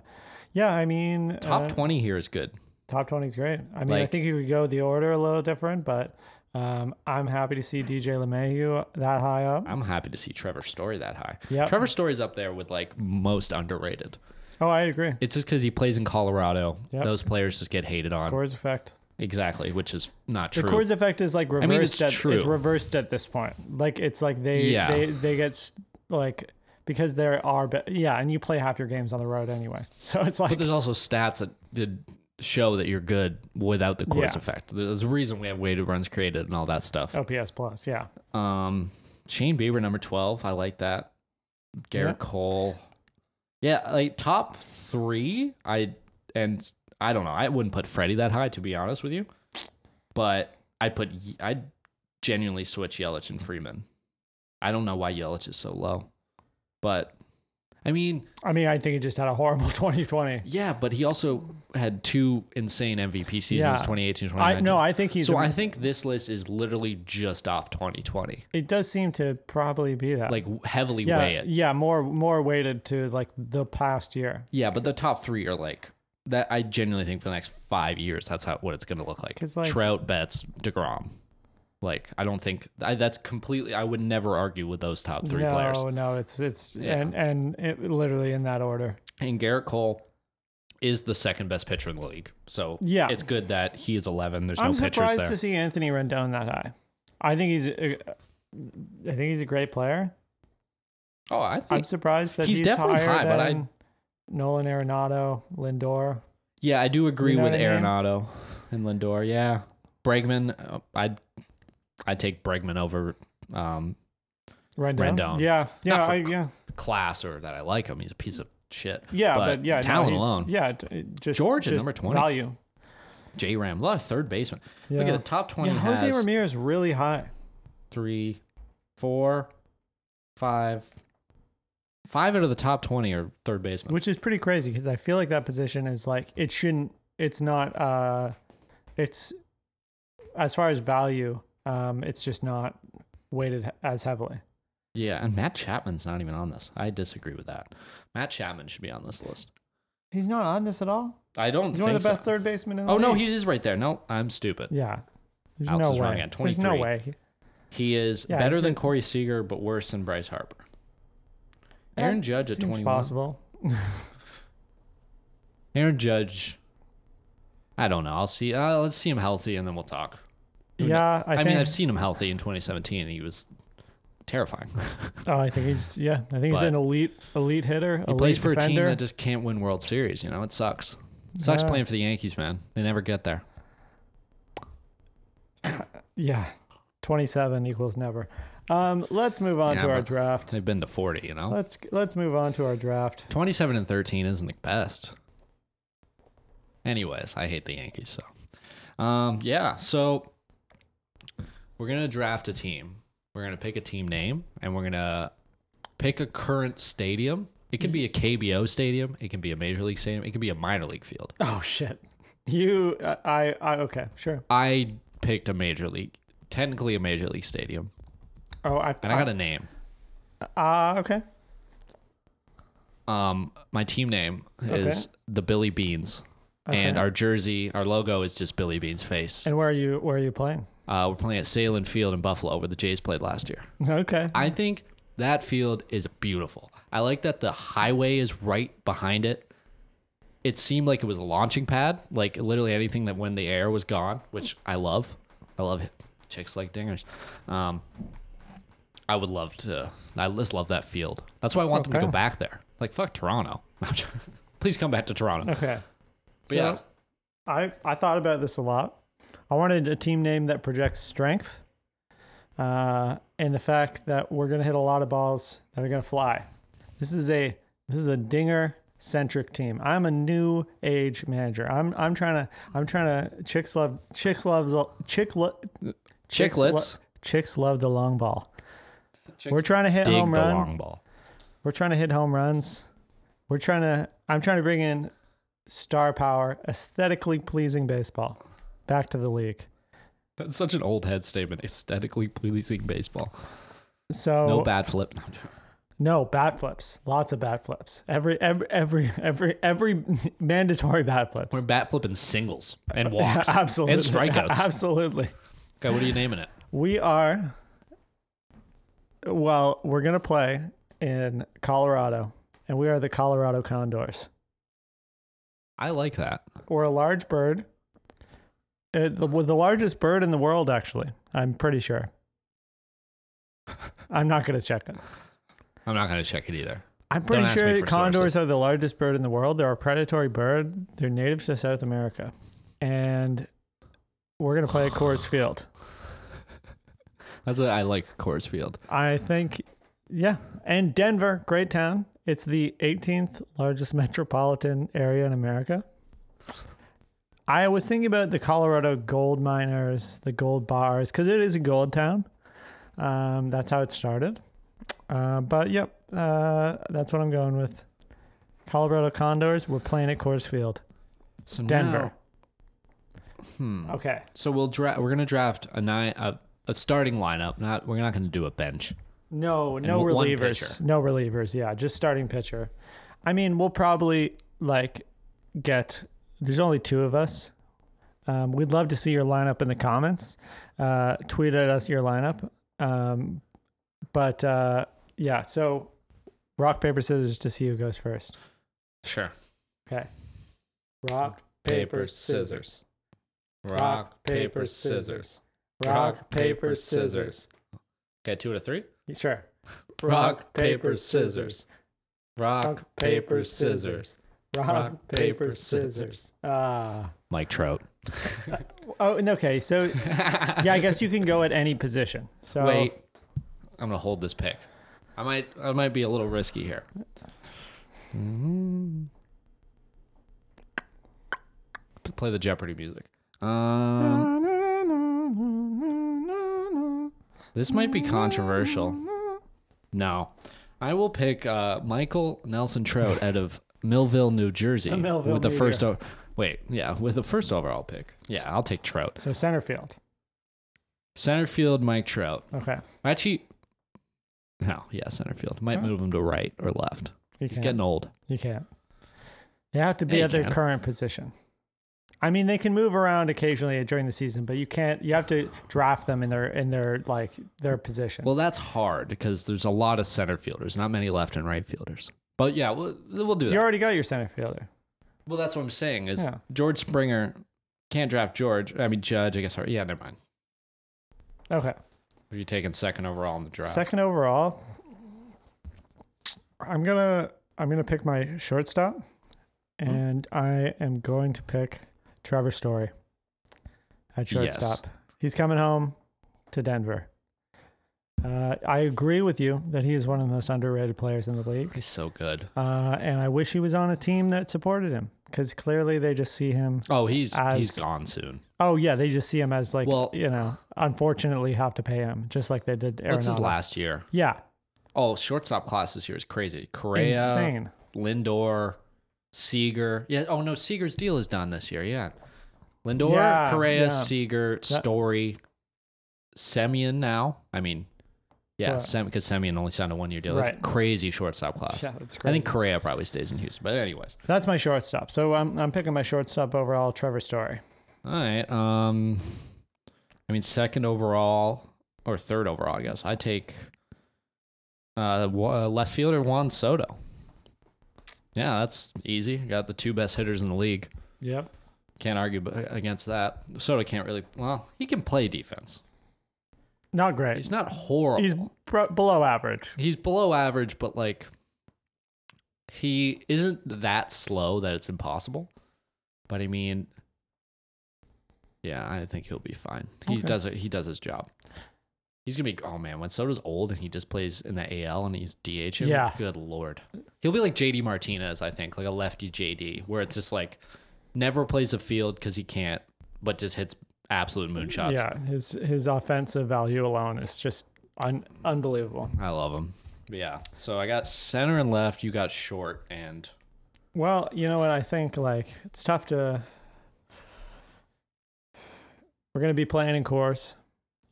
yeah, I mean. Top uh, twenty here is good. Top twenty is great. I mean, like, I think you could go the order a little different, but. Um, I'm happy to see D J LeMahieu that high up. I'm happy to see Trevor Story that high. Yeah, Trevor Story's up there with like most underrated. Oh, I agree. It's just because he plays in Colorado. Yep. Those players just get hated on. Coors effect. Exactly, which is not true. The Coors effect is like reversed. I mean, it's at, true. It's reversed at this point. Like it's like they yeah. they they get like because there are yeah, and you play half your games on the road anyway. So it's like. But there's also stats that did. Show that you're good without the Coors yeah. effect. There's a reason we have weighted runs created and all that stuff. O P S plus, yeah. Um, Shane Bieber, number twelve. I like that. Garrett yeah. Cole. Yeah, like top three. I and I don't know. I wouldn't put Freddie that high, to be honest with you. But I put I genuinely switch Yelich and Freeman. I don't know why Yelich is so low, but. I mean, I mean, I think he just had a horrible twenty twenty. Yeah, but he also had two insane M V P seasons, yeah. twenty eighteen, twenty nineteen. I, no, I think he's. So a, I think this list is literally just off twenty twenty. It does seem to probably be that, like heavily yeah, weighted. Yeah, more more weighted to like the past year. Yeah, but the top three are like that. I genuinely think for the next five years, that's how what it's going to look like. like. Trout, Betts, DeGrom. Like, I don't think I, that's completely, I would never argue with those top three no, players. No, no, it's, it's, yeah. and, and it, literally in that order. And Garrett Cole is the second best pitcher in the league. So yeah. it's good that he is eleven. There's I'm no pitchers there. I'm surprised to see Anthony Rendon that high. I think he's, a, I think he's a great player. Oh, I think I'm surprised that he's, he's definitely higher high, than but I, Nolan Arenado, Lindor. Yeah, I do agree you know with Arenado I mean? and Lindor. Yeah. Bregman, uh, I'd, I'd take Bregman over um, Rendon. Rendon. Yeah, yeah, I, yeah. Class or that I like him. He's a piece of shit. Yeah, but, but yeah, talent no, alone. Yeah, just George just is number twenty. Value. J Ram, a lot of third baseman. Yeah. Look at the top twenty. Yeah, Jose Ramirez really high. Three, four, five, five out of the top twenty are third baseman, which is pretty crazy because I feel like that position is like it shouldn't. It's not. Uh, it's as far as value. Um, it's just not weighted as heavily. Yeah, and Matt Chapman's not even on this. I disagree with that. Matt Chapman should be on this list. He's not on this at all? I don't He's think He's one of the so. best third basemen in the oh, league. Oh, no, he is right there. No, I'm stupid. Yeah. There's Alex no is way. Wrong at twenty-three. There's no way. He is yeah, better than Corey Seager, but worse than Bryce Harper. Aaron Judge at twenty-one. Possible. Aaron Judge. I don't know. I'll see. Uh, let's see him healthy, and then we'll talk. Yeah, I, I think, mean, I've seen him healthy in twenty seventeen. And he was terrifying. oh, I think he's yeah. I think he's an elite, elite hitter. He elite plays for defender. A team that just can't win World Series. You know, it sucks. It sucks yeah. playing for the Yankees, man. They never get there. yeah, twenty-seven equals never. Um, let's move on yeah, to our draft. They've been to forty. You know, let's let's move on to our draft. twenty-seven and thirteen isn't the best. Anyways, I hate the Yankees so. Um, yeah, so we're going to draft a team. We're going to pick a team name, and we're going to pick a current stadium. It can be a K B O stadium. It can be a major league stadium. It can be a minor league field. Oh, shit. You, uh, I, I, okay, sure. I picked a major league, technically a major league stadium. Oh, I, and I, I got a name. Ah, uh, okay. Um, my team name is okay. the Billy Beans, okay. and our jersey, our logo is just Billy Bean's face. And where are you? Where are you playing? Uh, we're playing at Salem Field in Buffalo, where the Jays played last year. Okay. I think that field is beautiful. I like that the highway is right behind it. It seemed like it was a launching pad, like literally anything that when the air was gone, which I love. I love it. Chicks like dingers. Um, I would love to. I just love that field. That's why I want okay. them to go back there. Like, fuck Toronto. Please come back to Toronto. Okay. But so yeah. I, I thought about this a lot. I wanted a team name that projects strength, uh, and the fact that we're going to hit a lot of balls that are going to fly. This is a this is a dinger-centric team. I'm a new age manager. I'm I'm trying to I'm trying to chicks love chicks love chick lo, chicks chicklets lo, chicks love the long ball. Chicks we're trying to hit dig home the run. Long ball. We're trying to hit home runs. We're trying to I'm trying to bring in star power, aesthetically pleasing baseball. Back to the league. That's such an old head statement. Aesthetically pleasing baseball. So no bat flip. No bat flips. Lots of bat flips. Every every every every every mandatory bat flips. We're bat flipping singles and walks. Absolutely. And strikeouts. Absolutely. Okay, what are you naming it? We are. Well, we're gonna play in Colorado, and we are the Colorado Condors. I like that. We're a large bird. Uh, the, the largest bird in the world, actually. I'm pretty sure. I'm not going to check it. I'm not going to check it either. I'm pretty Don't sure condors services. Are the largest bird in the world. They're a predatory bird. They're native to South America. And we're going to play at Coors Field. That's what I like, Coors Field. I think, yeah. And Denver, great town. It's the eighteenth largest metropolitan area in America. I was thinking about the Colorado gold miners, the gold bars, because it is a gold town. Um, that's how it started. Uh, but, yep, uh, that's what I'm going with. Colorado Condors, we're playing at Coors Field. So Denver. Now, hmm. Okay. So we'll dra- we're going to draft a, nine, a, a starting lineup. Not We're not going to do a bench. No, no and relievers. No relievers, yeah, just starting pitcher. I mean, we'll probably, like, get... There's only two of us. Um, we'd love to see your lineup in the comments. Uh, tweet at us your lineup. Um, but uh, yeah, so rock, paper, scissors to see who goes first. Sure. Okay. Rock, paper, scissors. Rock, paper, scissors. Rock, paper, scissors. Okay, two out of three? Sure. Rock, paper, scissors. Rock, paper, scissors. Rock, Rock, paper, scissors. Ah. Mike Trout. Oh, okay. So, yeah, I guess you can go at any position. So wait, I'm gonna hold this pick. I might, I might be a little risky here. Mm-hmm. Play the Jeopardy music. Um, this might be controversial. No, I will pick uh, Michael Nelson Trout out of. Millville, New Jersey, Millville, with the New first. O- Wait, yeah, with the first overall pick. Yeah, I'll take Trout. So center field, center field, Mike Trout. Okay, actually, no, yeah, center field. Might oh. move him to right or left. You He's can't. Getting old. You can't. They have to be yeah, at their can. Current position. I mean, they can move around occasionally during the season, but you can't. You have to draft them in their in their like their position. Well, that's hard because there's a lot of center fielders, not many left and right fielders. But yeah, we'll, we'll do that. You already got your center fielder. Well, that's what I'm saying is yeah. George Springer can't draft George. I mean, Judge, I guess. Yeah, never mind. Okay. Are you taking second overall in the draft? Second overall. I'm going to I'm gonna pick my shortstop, and hmm. I am going to pick Trevor Story at shortstop. Yes. He's coming home to Denver. Uh, I agree with you that he is one of the most underrated players in the league. He's so good. Uh, and I wish he was on a team that supported him Because clearly they just see him. Oh, he's as, he's gone soon. Oh, yeah. They just see him as like, well, you know, unfortunately have to pay him just like they did Arenado. What's his last year? Yeah. Oh, shortstop class this year is crazy. Correa, insane. Lindor, Seager. Yeah. Oh, no. Seager's deal is done this year. Yeah. Lindor, yeah, Correa, yeah. Seager, Story, that, Semien now. I mean, yeah, because Sem, Semien only signed a one-year deal. That's right. Crazy shortstop class. Yeah, that's crazy. I think Correa probably stays in Houston. But anyways. That's my shortstop. So I'm I'm picking my shortstop overall, Trevor Story. All right. Um, I mean, second overall or third overall, I guess. I take uh, left fielder Juan Soto. Yeah, that's easy. Got the two best hitters in the league. Yep. Can't argue against that. Soto can't really... Well, he can play defense. Not great. He's not horrible. He's b- below average. He's below average, but, like, he isn't that slow that it's impossible. But, I mean, yeah, I think he'll be fine. Okay. He does it. He does his job. He's going to be... Oh, man, when Soto's old and he just plays in the A L and he's D H ing, yeah. Good Lord. He'll be like J D Martinez, I think, like a lefty J D, where it's just, like... Never plays the field because he can't, but just hits absolute moonshots. Yeah, his his offensive value alone is just un- unbelievable. I love him. Yeah. So I got center and left. You got short and. Well, you know what I think. Like it's tough to. We're gonna be playing in course,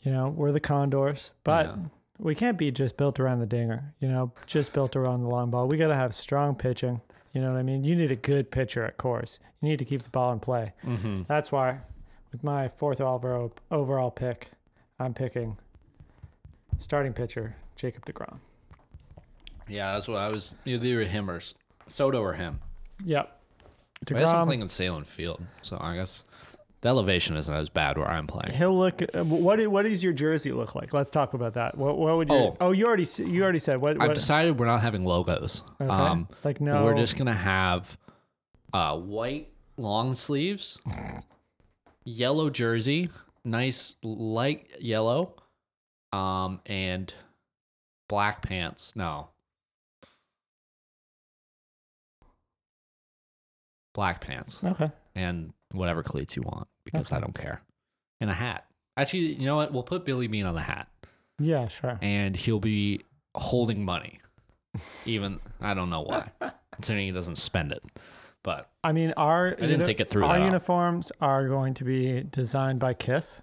you know. We're the Condors, but yeah. We can't be just built around the dinger, you know. Just built around the long ball. We gotta have strong pitching. You know what I mean? You need a good pitcher at course. You need to keep the ball in play. Mm-hmm. That's why with my fourth overall, overall pick, I'm picking starting pitcher, Jacob deGrom. Yeah, that's what I was. Either him or Soto or him. Yep. DeGrom, I guess I'm playing in Salem Field, so I guess the elevation isn't as bad where I'm playing. He'll look. What What does your jersey look like? Let's talk about that. What What would you? Oh, oh you already you already said. What, what? I've decided we're not having logos. Okay. Um, like no, we're just gonna have uh, white long sleeves, yellow jersey, nice light yellow, um, and black pants. No, black pants. Okay, and whatever cleats you want. Because okay. I don't care. And a hat. Actually, you know what? We'll put Billy Bean on the hat. Yeah, sure. And he'll be holding money. Even, I don't know why. Considering he doesn't spend it. But I mean, our I didn't uni- think it through. Our uniforms all. are going to be designed by Kith.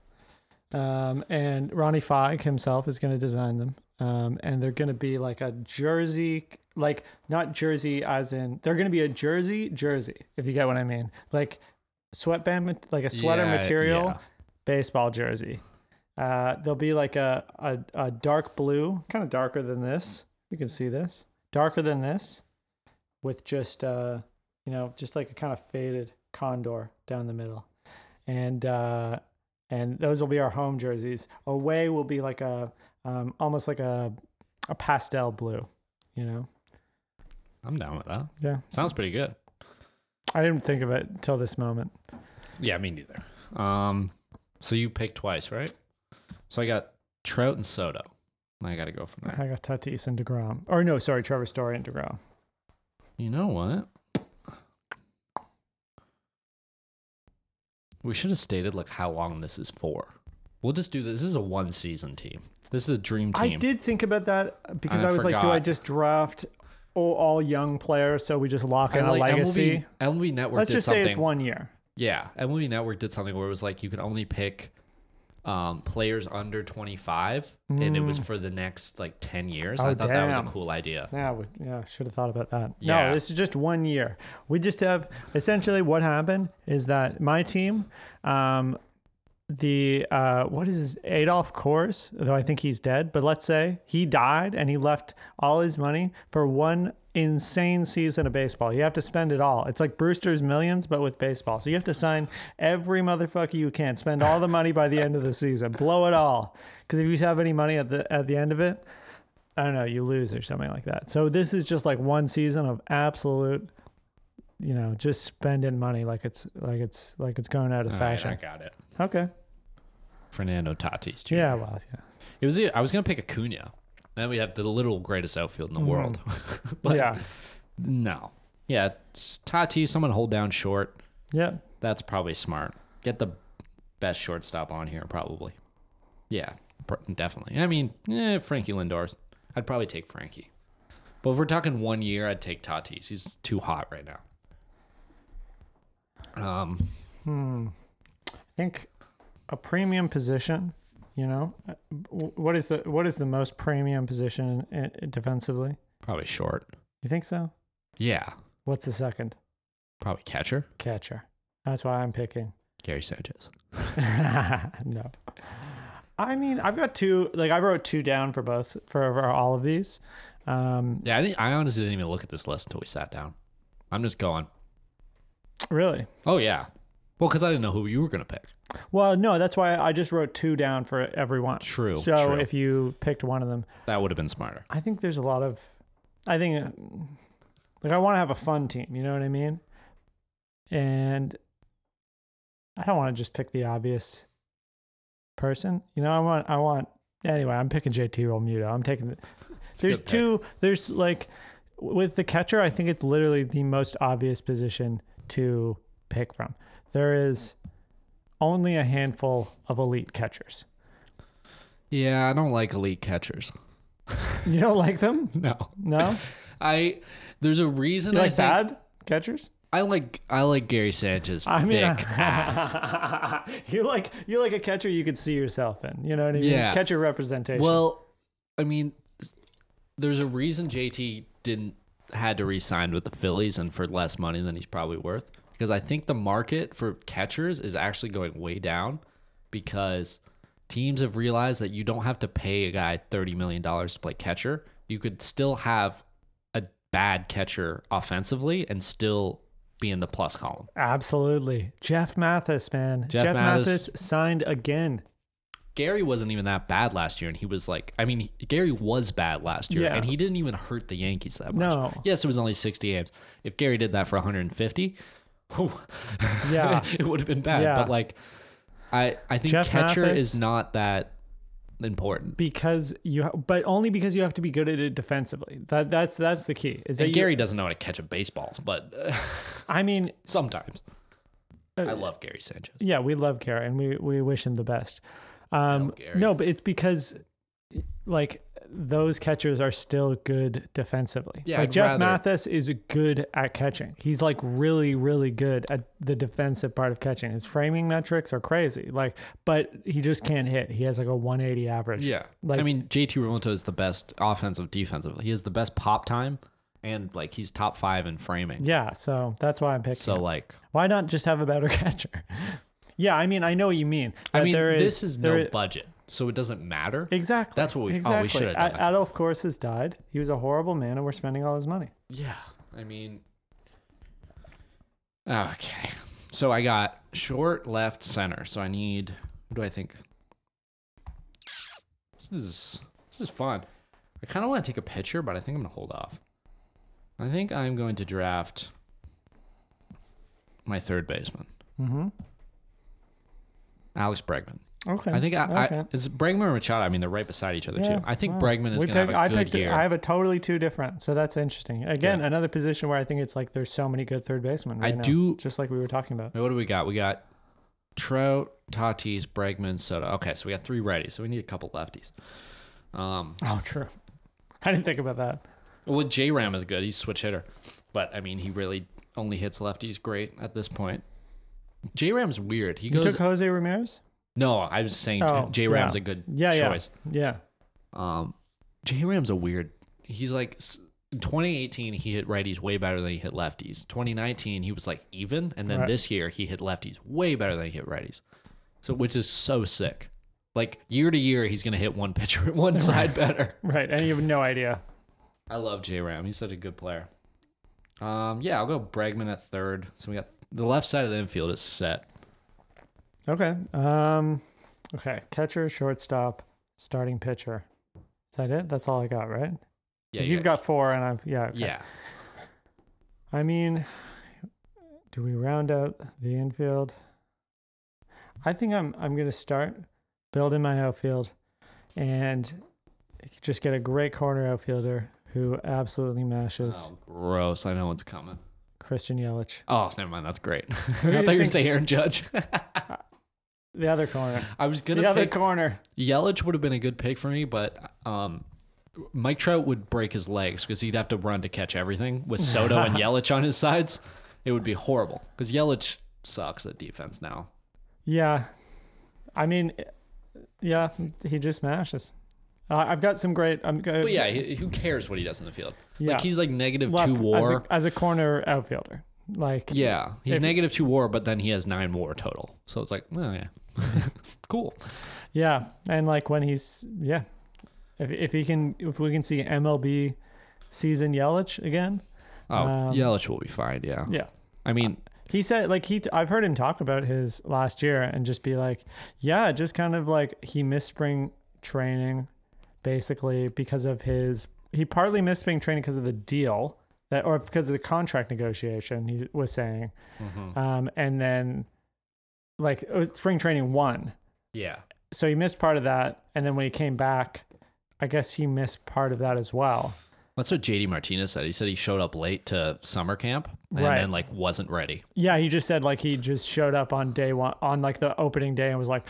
Um, and Ronnie Fogg himself is going to design them. Um, and they're going to be like a jersey... Like, not jersey as in... They're going to be a jersey jersey, if you get what I mean. Like... Sweatband, like a sweater yeah, material, yeah. Baseball jersey. Uh, there'll be like a, a, a dark blue, kind of darker than this. You can see this. Darker than this with just, uh, you know, just like a kind of faded condor down the middle. And uh, and those will be our home jerseys. Away will be like a, um, almost like a, a pastel blue, you know. I'm down with that. Yeah. Sounds pretty good. I didn't think of it until this moment. Yeah, me neither. Um, so you picked twice, right? So I got Trout and Soto. I got to go from there. I got Tatis and DeGrom. Or no, sorry, Trevor Story and DeGrom. You know what? We should have stated like how long this is for. We'll just do this. This is a one-season team. This is a dream team. I did think about that because I, I was forgot. like, do I just draft... All, all young players, so we just lock in like, a legacy. M L B, M L B Network. Let's did just something, say it's one year. Yeah, M L B Network did something where it was like you could only pick um, players under twenty-five, mm. and it was for the next like ten years. Oh, I thought damn. that was a cool idea. Yeah, we, yeah, should have thought about that. Yeah. No, this is just one year. We just have essentially what happened is that my team, um, the uh, what is his Adolph Coors, though I think he's dead, but let's say he died and he left all his money for one insane season of baseball. You have to spend it all. It's like Brewster's Millions, but with baseball. So you have to sign every motherfucker you can, spend all the money by the end of the season, blow it all. Because if you have any money at the at the end of it, I don't know, you lose or something like that. So this is just like one season of absolute, you know, just spending money like it's like it's like it's going out of all fashion. Right, I got it. Okay. Fernando Tatis Junior Yeah, well, yeah. It was. I was gonna pick Acuna. Then we have the little greatest outfield in the mm. world. But yeah. No, Yeah, Tatis, someone hold down short. Yeah. That's probably smart. Get the best shortstop on here, probably. Yeah, definitely. I mean, eh, Frankie Lindor. I'd probably take Frankie. But if we're talking one year, I'd take Tatis. He's too hot right now. Um, hmm. I think a premium position, you know, what is the what is the most premium position in, in, defensively? Probably short. You think so? Yeah. What's the second? Probably catcher. Catcher. That's why I'm picking Gary Sanchez. No. I mean, I've got two. Like, I wrote two down for both for, for all of these. Um, yeah, I didn't, I honestly didn't even look at this list until we sat down. I'm just going. Really? Oh yeah. Well, because I didn't know who you were going to pick. Well, no, that's why I just wrote two down for everyone. True. So true. If you picked one of them, that would have been smarter. I think there's a lot of. I think, like, I want to have a fun team. You know what I mean? And I don't want to just pick the obvious person. You know, I want, I want, anyway, I'm picking J T Realmuto. I'm taking, the, there's two, there's like, with the catcher, I think it's literally the most obvious position to pick from. There is only a handful of elite catchers. Yeah, I don't like elite catchers. You don't like them? No. No? I, there's a reason you like I bad think, catchers? I like I like Gary Sanchez. I mean, thick ass. you like you like a catcher you could see yourself in. You know what I mean? Yeah. Catcher representation. Well, I mean, there's a reason J T didn't had to re-sign with the Phillies and for less money than he's probably worth, because I think the market for catchers is actually going way down because teams have realized that you don't have to pay a guy thirty million dollars to play catcher. You could still have a bad catcher offensively and still be in the plus column. Absolutely. Jeff Mathis, man. Jeff, Jeff Mathis, Mathis signed again. Gary wasn't even that bad last year, and he was like, I mean, Gary was bad last year, yeah. and he didn't even hurt the Yankees that much. No. Yes, it was only sixty games. If Gary did that for one hundred fifty, whew, yeah, it would have been bad. Yeah. But like, I, I think Jeff catcher Mathis is not that important because you, ha- but only because you have to be good at it defensively. That that's that's the key. Is that and Gary you- doesn't know how to catch a baseball, but uh, I mean, sometimes uh, I love Gary Sanchez. Yeah, we love Gary, and we we wish him the best. Um, no, but it's because like those catchers are still good defensively. Yeah, like Jeff rather- Mathis is good at catching. He's like really, really good at the defensive part of catching. His framing metrics are crazy. Like, but he just can't hit. He has like a one eighty average. Yeah. Like, I mean, J T Realmuto is the best offensive defensively. He has the best pop time and like he's top five in framing. Yeah. So that's why I'm picking. So him. Like, why not just have a better catcher? Yeah. I mean, I know what you mean. I mean, there is, this is there no is, budget. So it doesn't matter. Exactly. That's what we, exactly. oh, we should have done. Ad- Adolf Course has died. He was a horrible man, and we're spending all his money. Yeah. I mean, okay. So I got short, left, center. So I need, what do I think? This is, this is fun. I kind of want to take a pitcher, but I think I'm going to hold off. I think I'm going to draft my third baseman. Mm-hmm. Alex Bregman. Okay. I think I, okay. I, it's Bregman or Machado. I mean, they're right beside each other, yeah, too. I think wow. Bregman is going to have a I good year. A, I have a totally two different, so that's interesting. Again, yeah. another position where I think it's like there's so many good third basemen right I now, do, just like we were talking about. What do we got? We got Trout, Tatis, Bregman, Soto. Okay, so we got three righties, so we need a couple lefties. Um, oh, true. I didn't think about that. Well, J-Ram is good. He's a switch hitter. But, I mean, he really only hits lefties great at this point. J-Ram's weird. He goes, you took Jose Ramirez? No, I was saying oh, J Ram's yeah. a good yeah, choice. Yeah, yeah. Um, J Ram's a weird. He's like in twenty eighteen, he hit righties way better than he hit lefties. twenty nineteen, he was like even, and then right. this year he hit lefties way better than he hit righties. So, which is so sick. Like year to year, he's gonna hit one pitcher, one side better. Right, and you have no idea. I love J Ram. He's such a good player. Um, yeah, I'll go Bregman at third. So we got the left side of the infield is set. Okay. Um, okay. Catcher, shortstop, starting pitcher. Is that it? That's all I got, right? Yeah. Because you you've got, got four, and I've yeah. Okay. Yeah. I mean, do we round out the infield? I think I'm I'm gonna start building my outfield, and just get a great corner outfielder who absolutely mashes. Oh, gross! I know it's coming. Christian Yelich. Oh, never mind. That's great. I thought you were going to say Aaron Judge. The other corner. I was going to The pick, other corner. Yelich would have been a good pick for me, but um, Mike Trout would break his legs because he'd have to run to catch everything. With Soto and Yelich on his sides, it would be horrible because Yelich sucks at defense now. Yeah. I mean, yeah, he just mashes. Uh, I've got some great... I'm good. But yeah, he, who cares what he does in the field? Yeah. Like, he's like negative well, two war. As a, as a corner outfielder. Like yeah, he's if, negative two war, but then he has nine war total. So it's like, well, yeah. Cool. Yeah, and like when he's... Yeah. If if he can, if we can see M L B season Yelich again... Oh, um, Yelich will be fine, yeah. Yeah. I mean... Uh, He said, like, he, I've heard him talk about his last year and just be like, yeah, just kind of like he missed spring training basically because of his, he partly missed spring training because of the deal that, or because of the contract negotiation, he was saying. Mm-hmm. Um, and then like spring training won. Yeah. So he missed part of that. And then when he came back, I guess he missed part of that as well. That's what J D Martinez said. He said he showed up late to summer camp and right. then like wasn't ready. Yeah, he just said like he just showed up on day one, on like the opening day, and was like,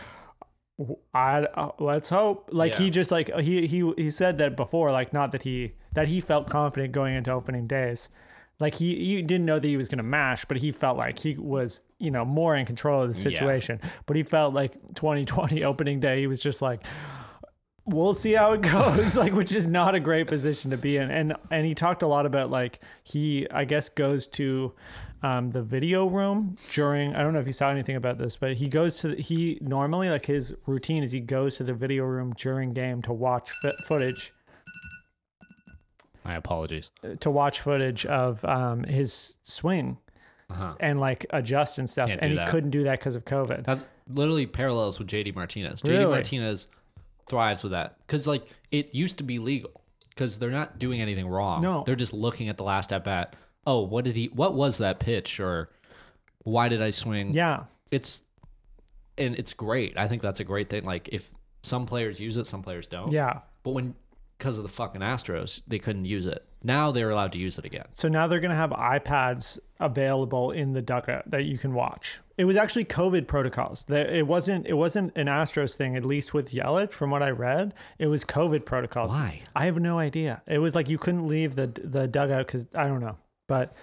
"I uh, let's hope." Like yeah. he just like he he he said that before, like not that he that he felt confident going into opening days, like he you didn't know that he was gonna mash, but he felt like he was you know more in control of the situation. Yeah. But he felt like twenty twenty opening day, he was just like, we'll see how it goes, like, which is not a great position to be in. And and he talked a lot about, like, he, I guess, goes to um, the video room during, I don't know if you saw anything about this, but he goes to, the, he normally, like, his routine is he goes to the video room during game to watch f- footage. My apologies. To watch footage of um, his swing uh-huh. and, like, adjust and stuff. Can't and he that. couldn't do that because of COVID. That's literally parallels with J D Martinez. Really? J D Martinez thrives with that because like it used to be legal because they're not doing anything wrong. No, they're just looking at the last at bat. Oh, what did he, what was that pitch, or why did I swing? Yeah. It's, and it's great. I think that's a great thing. Like if some players use it, some players don't. Yeah. But when, because of the fucking Astros, they couldn't use it. Now they're allowed to use it again. So now they're going to have iPads available in the dugout that you can watch. It was actually COVID protocols. It wasn't, it wasn't an Astros thing, at least with Yelich, from what I read. It was COVID protocols. Why? I have no idea. It was like you couldn't leave the the dugout because I don't know. But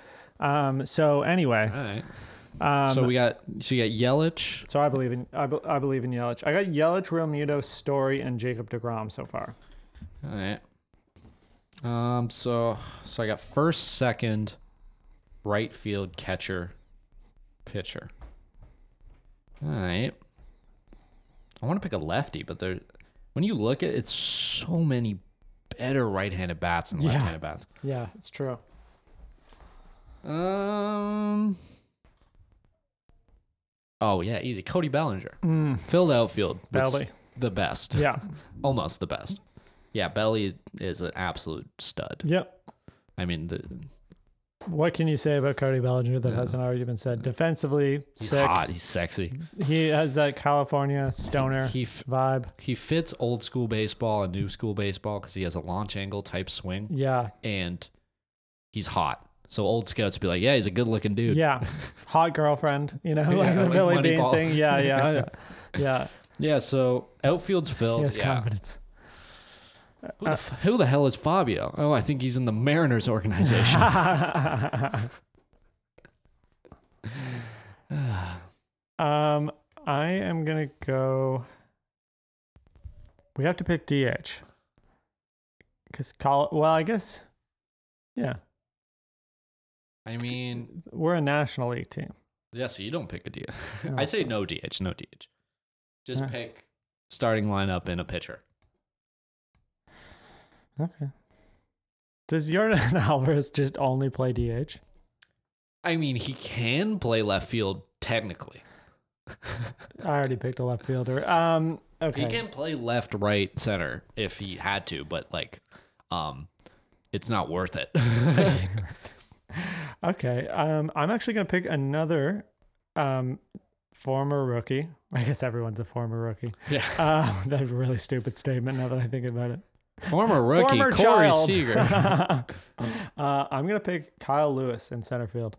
um, so anyway. All right. Um, so we got, so you got Yelich. So I believe in, I, be, I believe in Yelich. I got Yelich, Real Muto, Story, and Jacob deGrom so far. All right. Um. So, so I got first, second, right field, catcher, pitcher. All right. I want to pick a lefty, but there, when you look at it, it's so many better right-handed bats than left-handed yeah. bats. Yeah, it's true. Um. Oh yeah, easy. Cody Bellinger mm. filled outfield. Belly, the best. Yeah, almost the best. Yeah, Belly is an absolute stud. Yep. I mean, the, what can you say about Cody Bellinger that yeah. hasn't already been said? Defensively, he's sick. Hot. He's sexy. He has that California stoner he, he, vibe. He fits old school baseball and new school baseball because he has a launch angle type swing. Yeah. And he's hot. So old scouts be like, yeah, he's a good looking dude. Yeah. Hot girlfriend, you know, yeah, like the like Billy Bean ball. thing. Yeah, yeah, yeah. Yeah. Yeah, so outfield's filled. He has yeah. confidence. Who the, uh, who the hell is Fabio? Oh, I think he's in the Mariners organization. um, I am going to go... We have to pick D H. Because Col- Well, I guess... Yeah. I mean... We're a National League team. Yeah, so you don't pick a D H. No, I say no D H, no D H. Just uh, pick starting lineup and a pitcher. Okay. Does Yordan Alvarez just only play D H? I mean, he can play left field technically. I already picked a left fielder. Um, okay. He can play left, right, center if he had to, but like, um, it's not worth it. Okay. Um, I'm actually gonna pick another, um, former rookie. I guess everyone's a former rookie. Yeah. Uh, that's a really stupid statement now that I think about it. Former rookie, Former Corey child. Seager. uh, I'm going to pick Kyle Lewis in center field.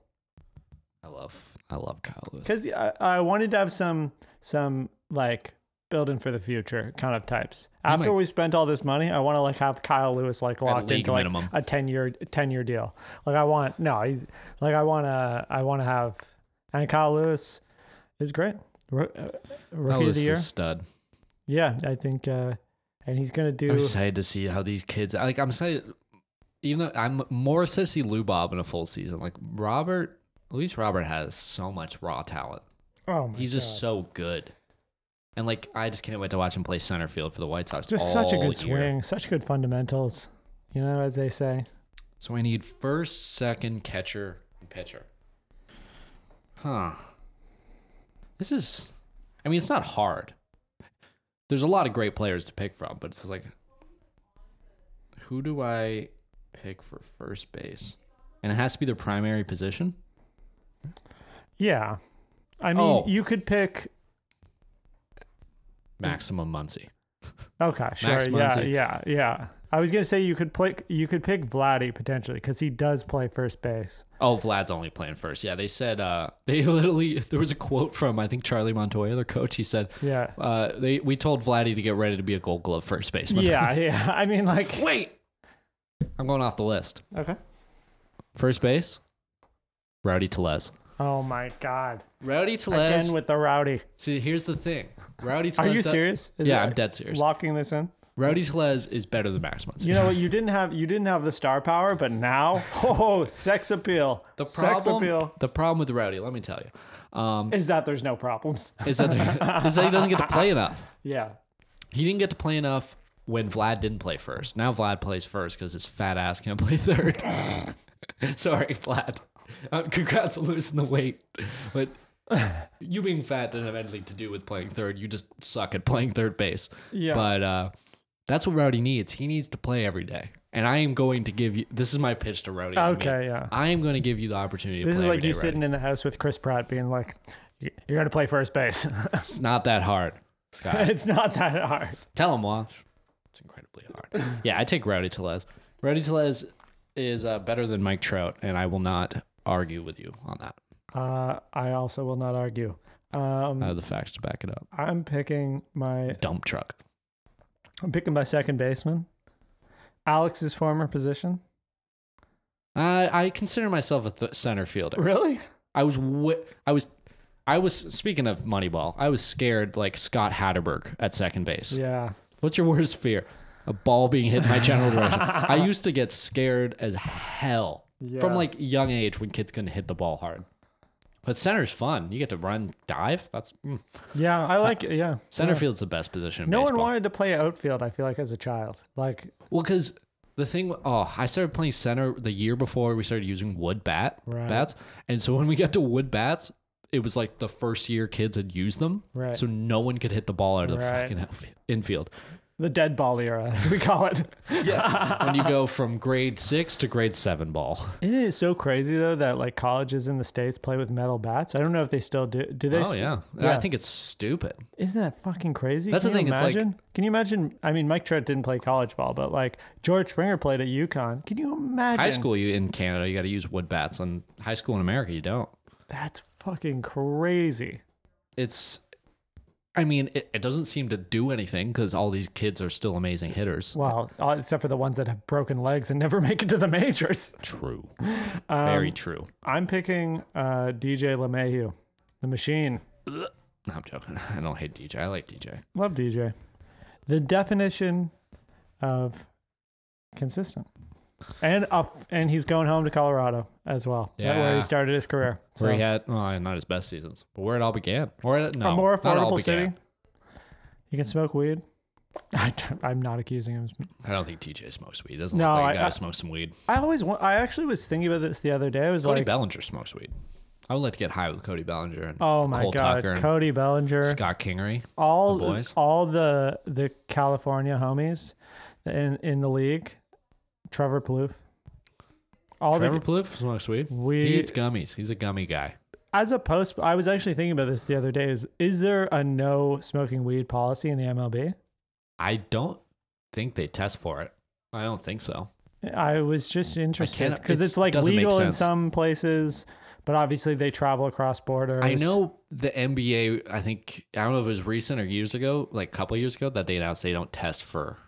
love I love Kyle Lewis. Because I, I wanted to have some some like building for the future kind of types. After like, we spent all this money, I want to like have Kyle Lewis like locked into like minimum. a ten year ten year deal. Like I want no, he's like I want to I want to have and Kyle Lewis is great. R- uh, rookie of the year, stud. Yeah, I think, uh, and he's gonna do. I'm excited to see how these kids. Like I'm excited, even though I'm more excited to see Lou Bob in a full season. Like Robert, Luis Robert has so much raw talent. Oh my he's God. just so good. And like, I just can't wait to watch him play center field for the White Sox. Just all such a good year. swing, such good fundamentals, you know, as they say. So I need first, second, catcher, and pitcher. Huh. This is, I mean, it's not hard. There's a lot of great players to pick from, but it's like, who do I pick for first base? And it has to be their primary position? Yeah. I mean, oh. you could pick... Maximum Muncy. Okay, sure. Yeah, yeah, yeah. I was gonna say you could play, you could pick Vladdy potentially because he does play first base. Oh, Vlad's only playing first. Yeah, they said uh, they literally. There was a quote from I think Charlie Montoyo, their coach. He said, "Yeah, uh, they we told Vladdy to get ready to be a Gold Glove first baseman." Yeah, yeah. I mean, like, wait, I'm going off the list. Okay, first base, Rowdy Tellez. Oh my God, Rowdy Tellez again with the Rowdy. See, here's the thing, Rowdy Tellez. Are you serious? Is yeah, I'm dead serious. Locking this in. Rowdy Tellez is better than Max Muncy. You know what? You didn't have you didn't have the star power, but now, oh, sex appeal. The problem. Sex appeal. The problem with Rowdy, let me tell you, um, is that there's no problems. Is that there, is that he doesn't get to play enough? Yeah, he didn't get to play enough when Vlad didn't play first. Now Vlad plays first because his fat ass can't play third. Sorry, Vlad. Uh, congrats on losing the weight, but you being fat doesn't have anything to do with playing third. You just suck at playing third base. Yeah. But uh, that's what Rowdy needs. He needs to play every day. And I am going to give you. This is my pitch to Rowdy. Okay, I mean, yeah. I am going to give you the opportunity. This to play This is like you day, sitting Rowdy. in the house with Chris Pratt, being like, "You're going to play first base." It's not that hard, Scott. It's not that hard. Tell him, Wash. It's incredibly hard. Yeah, I take Rowdy Tellez. Rowdy Tellez is uh, better than Mike Trout, and I will not argue with you on that. Uh, I also will not argue. Um, I have the facts to back it up. I'm picking my... Dump truck. I'm picking my second baseman. Alex's former position. I I consider myself a th- center fielder. Really? I was... Wh- I was... I was... Speaking of Moneyball, I was scared like Scott Hatterberg at second base. Yeah. What's your worst fear? A ball being hit in my general direction. I used to get scared as hell. Yeah. From like young age when kids couldn't hit the ball hard. But center's fun. You get to run, dive. That's mm. Yeah, I like uh, it. Yeah. Center yeah. field's the best position in no baseball. No one wanted to play outfield, I feel like, as a child. Like Well, because the thing oh, I started playing center the year before we started using wood bat right. bats. And so when we got to wood bats, it was like the first year kids had used them. Right. So no one could hit the ball out of the right. fucking outfield, infield. The dead ball era, as we call it. Yeah, when you go from grade six to grade seven ball. Isn't it so crazy, though, that like colleges in the States play with metal bats? I don't know if they still do. Do they? Oh, st- yeah. yeah. I think it's stupid. Isn't that fucking crazy? That's Can the thing. Imagine? It's like... Can you imagine? I mean, Mike Trout didn't play college ball, but like George Springer played at UConn. Can you imagine? High school you in Canada, you got to use wood bats. And high school in America, you don't. That's fucking crazy. It's... I mean, it, it doesn't seem to do anything because all these kids are still amazing hitters. Well, except for the ones that have broken legs and never make it to the majors. True. Um, Very true. I'm picking uh, D J LeMahieu, the machine. No, I'm joking. I don't hate D J. I like D J. Love D J. The definition of consistent. And up, and he's going home to Colorado as well. Yeah. That's where he started his career. So. Where he had, well, not his best seasons, but where it all began. Or it, no, a more affordable city. You can smoke weed. I I'm not accusing him. I don't think T J smokes weed. Doesn't no, look like a guy smokes some weed. I always, want, I actually was thinking about this the other day. I was Cody like, Bellinger smokes weed. I would like to get high with Cody Bellinger and oh my Cole God, Tucker Cody Bellinger, Scott Kingery, all the boys, all the the California homies in in the league. Trevor Plouffe. All Trevor the, Plouffe smokes weed. We, he eats gummies. He's a gummy guy. As a post, I was actually thinking about this the other day. Is is there a no smoking weed policy in the M L B? I don't think they test for it. I don't think so. I was just interested because it's, it's like legal in some places, But obviously they travel across borders. I know the N B A, I think, I don't know if it was recent or years ago, like a couple of years ago, that they announced they don't test for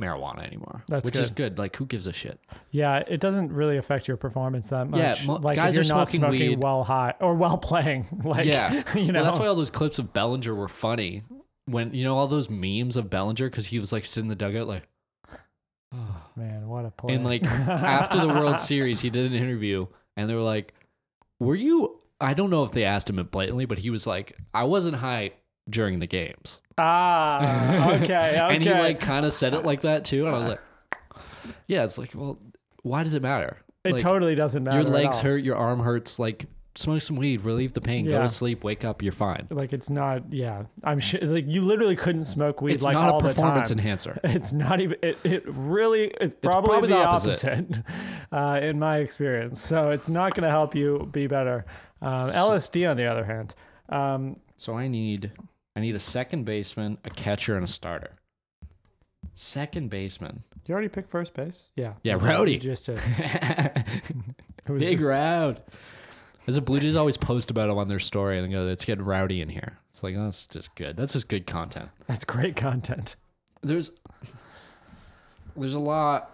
marijuana anymore. That's which good. is good. Like, who gives a shit? Yeah, it doesn't really affect your performance that much. Yeah, mo- like, guys if you're are not smoking, smoking weed. while high or while playing. Like, yeah, you know, well, that's why all those clips of Bellinger were funny. When, you know, all those memes of Bellinger, because he was like sitting in the dugout, like, oh man, what a play! And like after the World Series, he did an interview, and they were like, "Were you?" I don't know if they asked him it blatantly, but he was like, "I wasn't high during the games." Ah, okay, okay. And he like kind of said it like that too, and I was like, "Yeah, it's like, well, why does it matter? It like, totally doesn't matter. Your legs hurt, your arm hurts, like." Smoke some weed, relieve the pain, yeah. go to sleep, wake up, you're fine. Like, it's not, yeah. I'm sure, like, you literally couldn't smoke weed it's like all the time. It's not a performance enhancer. It's not even, it, it really, it's probably, it's probably the, the opposite, opposite uh, in my experience. So it's not going to help you be better. Um, so, L S D, on the other hand. Um, so I need, I need a second baseman, a catcher, and a starter. Second baseman. Did you already pick first base? Yeah. Yeah, Rowdy. Just did. Big just, round. As the Blue Jays always post about them on their story and they go, it's getting rowdy in here. It's like, oh, that's just good. That's just good content. That's great content. There's there's a lot.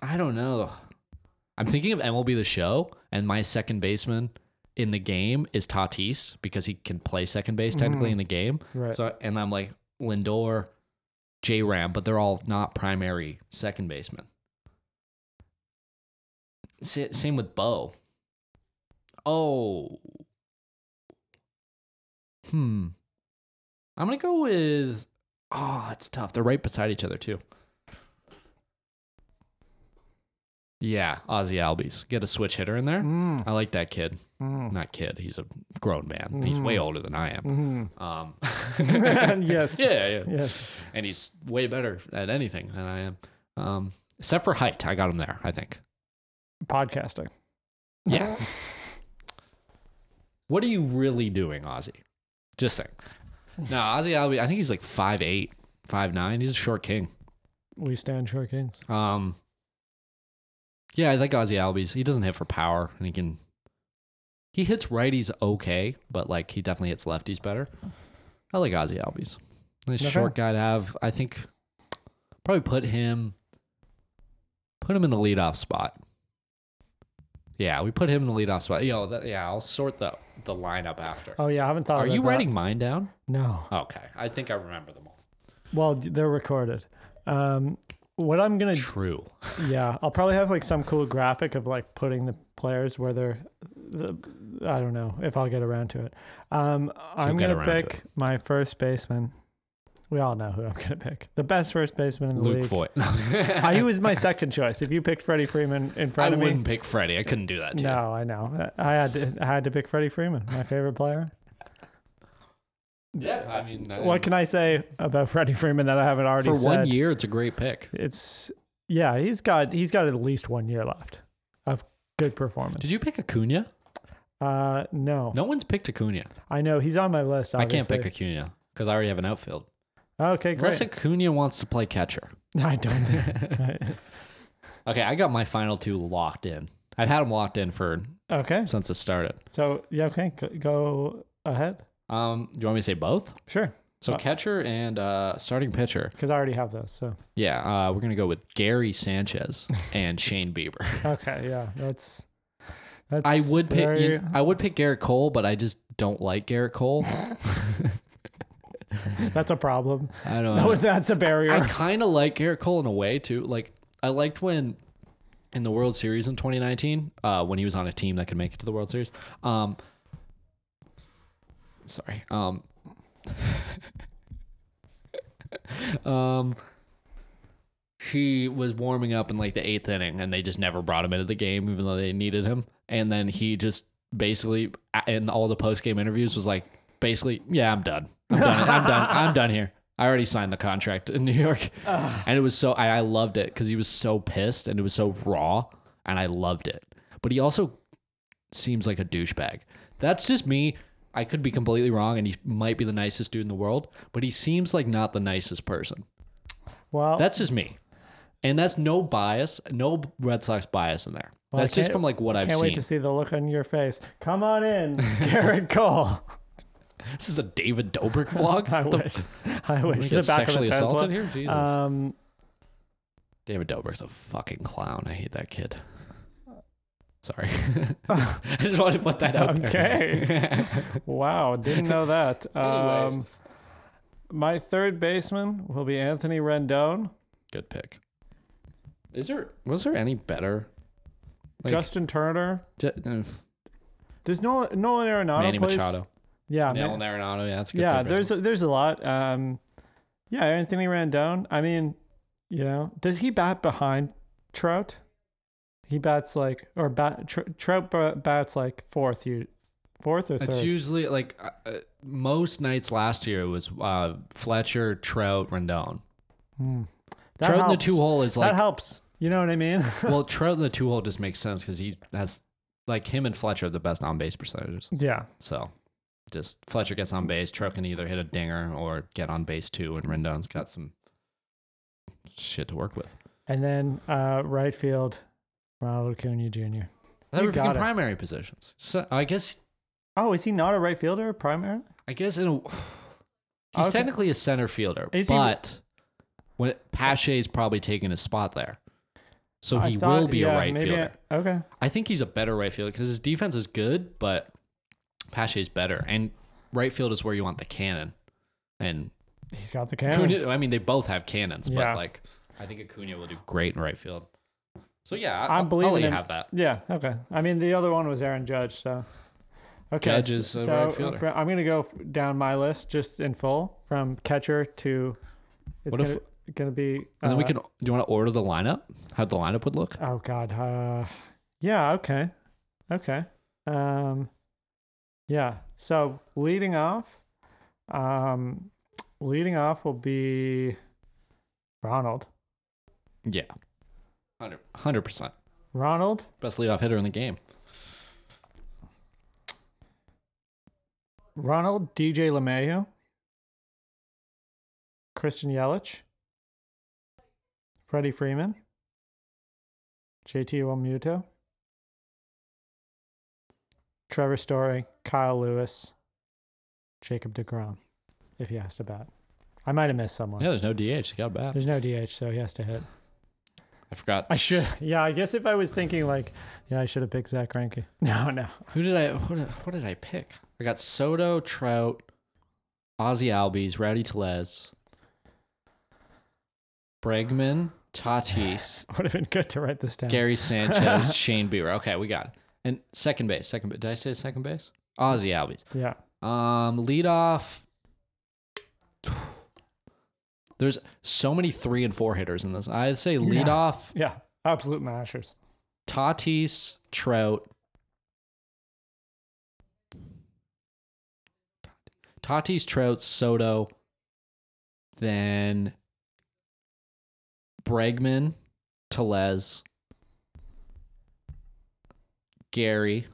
I don't know. I'm thinking of M L B The Show, and my second baseman in the game is Tatis because he can play second base technically mm. in the game. Right. So, and I'm like Lindor, J-Ram, but they're all not primary second basemen. Same with Bo. Oh, hmm. I'm going to go with, oh, it's tough. They're right beside each other too. Yeah, Ozzy Albies. Get a switch hitter in there. Mm. I like that kid. Mm. Not kid. He's a grown man. Mm. He's way older than I am. Mm. Um, yes. Yeah, yeah. Yes. And he's way better at anything than I am. Um, except for height. I got him there, I think. Podcasting. Yeah. What are you really doing, Ozzy? Just saying. No, Ozzy Albies, I think he's like five eight, five nine. He's a short king. We stand short kings. Um, yeah, I like Ozzy Albies. He doesn't hit for power, and he can... He hits righties okay, but like he definitely hits lefties better. I like Ozzy Albies. Nice okay. short guy to have. I think probably put him... Put him in the leadoff spot. Yeah, we put him in the leadoff spot. Yo, that, yeah, I'll sort the, the lineup after. Oh, yeah, I haven't thought Are of that. Are you writing that. mine down? No. Okay, I think I remember them all. Well, they're recorded. Um, what I'm going to... True. Yeah, I'll probably have like some cool graphic of like putting the players where they're... The, I don't know if I'll get around to it. Um, I'm going to pick my first baseman. We all know who I'm going to pick. The best first baseman in the Luke league. Luke Voigt. He was my second choice. If you picked Freddie Freeman in front I of me. I wouldn't pick Freddie. I couldn't do that to no, you. No, I know. I had to, I had to pick Freddie Freeman, my favorite player. Yeah, I mean. I, what can I say about Freddie Freeman that I haven't already for said? For one year, it's a great pick. It's, yeah, he's got he's got at least one year left of good performance. Did you pick Acuna? Uh, no. No one's picked Acuna. I know. He's on my list, obviously. I can't pick Acuna because I already have an outfield. Okay, great. Unless Acuna wants to play catcher. I don't think. Okay, I got my final two locked in. I've had them locked in for okay since it started. So, yeah, okay, go ahead. Um, do you want me to say both? Sure. So, oh. catcher and uh, starting pitcher. Because I already have those, so. Yeah, uh, we're going to go with Gary Sanchez and Shane Bieber. Okay, yeah, that's... that's I would very... pick. You know, I would pick Garrett Cole, but I just don't like Garrett Cole. That's a problem. I don't know. That's a barrier. I, I kind of like Garrett Cole in a way, too. Like, I liked when in the World Series in twenty nineteen, uh, when he was on a team that could make it to the World Series. Um, sorry. Um, um, he was warming up in like the eighth inning, and they just never brought him into the game, even though they needed him. And then he just basically, in all the post-game interviews, was like, basically, yeah, I'm done. I'm done. I'm done. I'm done here. I already signed the contract in New York. Ugh. And it was so, I, I loved it because he was so pissed and it was so raw and I loved it. But he also seems like a douchebag. That's just me. I could be completely wrong and he might be the nicest dude in the world, but he seems like not the nicest person. Well, that's just me. And that's no bias, no Red Sox bias in there. Well, That's just from like what I've seen. Can't wait to see the look on your face. Come on in, Garrett Cole. This is a David Dobrik vlog. I the, wish. I wish. The back sexually of the assaulted here. Jesus. Um, David Dobrik's a fucking clown. I hate that kid. Sorry. I just wanted to put that out okay. there. Okay. Wow. Didn't know that. Um, my third baseman will be Anthony Rendon. Good pick. Is there? Was there any better? Like, Justin Turner. J- uh, there's Nolan, Nolan Arenado. Manny plays, Machado. Yeah. Nolan man, Arenado. Yeah, that's a good. Yeah, there's a, there's a lot. Um, yeah, Anthony Rendon. I mean, you know, does he bat behind Trout? He bats like, or bat, tr- Trout bats like fourth, you, fourth or third. It's usually like uh, most nights last year it was uh, Fletcher, Trout, Rendon. Mm. Trout helps. In the two hole is like that helps. You know what I mean? Well, Trout in the two-hole just makes sense because he has, like, him and Fletcher are the best on-base percentages. Yeah. So, just Fletcher gets on base. Trout can either hit a dinger or get on base, too, and Rendon's got some shit to work with. And then uh, right field, Ronald Acuna Junior They were freaking primary positions. So, I guess... Oh, is he not a right fielder primarily? I guess in a... He's okay. Technically a center fielder, is but he... Pache's probably taking his spot there. So he thought, will be yeah, a right fielder. I, okay. I think he's a better right fielder because his defense is good, but Pache's better. And right field is where you want the cannon. And he's got the cannon. Acuna, I mean, they both have cannons, yeah. But like, I think Acuna will do great in right field. So yeah, I, I'm believing I'll let you him. Have that. Yeah. Okay. I mean, the other one was Aaron Judge. So okay, Judge is so, a right fielder. For, I'm gonna go down my list just in full from catcher to. It's what if? Gonna, Gonna be, and then uh, we can. Do you want to order the lineup? How the lineup would look? Oh God, uh, yeah, okay, okay, um, yeah. So leading off, um, leading off will be Ronald. Yeah, one hundred percent. Ronald, best leadoff hitter in the game. Ronald, D J LeMahieu, Christian Yelich. Freddie Freeman, J T Realmuto, Trevor Story, Kyle Lewis, Jacob deGrom, if he has to bat. I might have missed someone. Yeah, there's no D H. He's got to bat. There's no D H, so he has to hit. I forgot. I should. Yeah, I guess if I was thinking like, yeah, I should have picked Zach Greinke. No, no. Who did I? What, what did I pick? I got Soto, Trout, Ozzy Albies, Rowdy Tellez, Bregman. Tatis. Would have been good to write this down. Gary Sanchez, Shane Bieber. Okay, we got it. And second base. Second. Did I say second base? Ozzy Albies. Yeah. Um, lead off. There's so many three and four hitters in this. I'd say lead yeah. off. Yeah, absolute mashers. Tatis, Trout. Tatis, Trout, Soto. Then... Bregman, Tellez, Gary.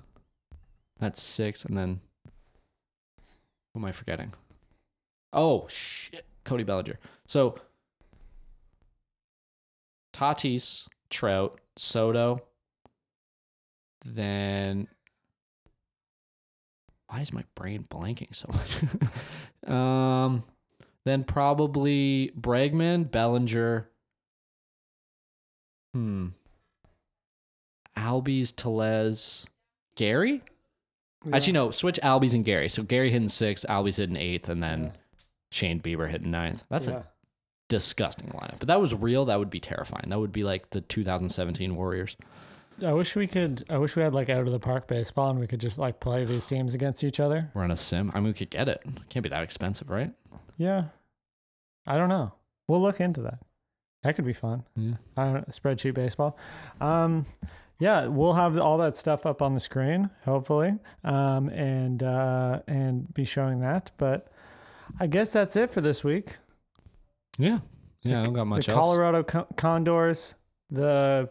That's six. And then, who am I forgetting? Oh, shit. Cody Bellinger. So, Tatis, Trout, Soto. Then, why is my brain blanking so much? um, then probably Bregman, Bellinger. Hmm. Albies, Tellez, Gary? Yeah. Actually, no. Switch Albies and Gary. So Gary hitting sixth, Albies hitting eighth, and then yeah. Shane Bieber hitting ninth. That's yeah. a disgusting lineup. But that was real. That would be terrifying. That would be like the two thousand seventeen Warriors. I wish we could. I wish we had like out of the park baseball and we could just like play these teams against each other. We're on a sim. I mean, we could get it. It can't be that expensive, right? Yeah. I don't know. We'll look into that. That could be fun. Yeah. I don't know, spreadsheet baseball. Um, yeah, we'll have all that stuff up on the screen, hopefully, um, and uh, and be showing that. But I guess that's it for this week. Yeah. Yeah, the, I don't got much the else. The Colorado con- Condors, the...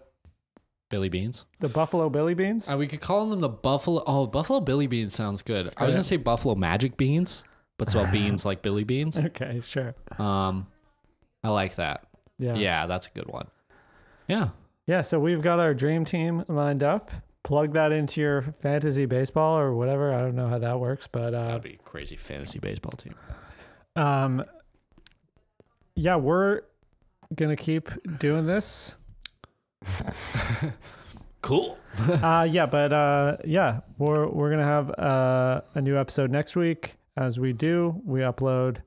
Billy Beans. The Buffalo Billy Beans. Uh, we could call them the Buffalo... Oh, Buffalo Billy Beans sounds good. I was going to say Buffalo Magic Beans, but spell beans like Billy Beans. Okay, sure. Um, I like that. Yeah. yeah, that's a good one. Yeah. Yeah, so we've got our dream team lined up. Plug that into your fantasy baseball or whatever. I don't know how that works, but uh, that'd be a crazy fantasy baseball team. Um, yeah, we're gonna keep doing this. Cool. uh, yeah, but uh, yeah, we're we're gonna have uh, a new episode next week. As we do, we upload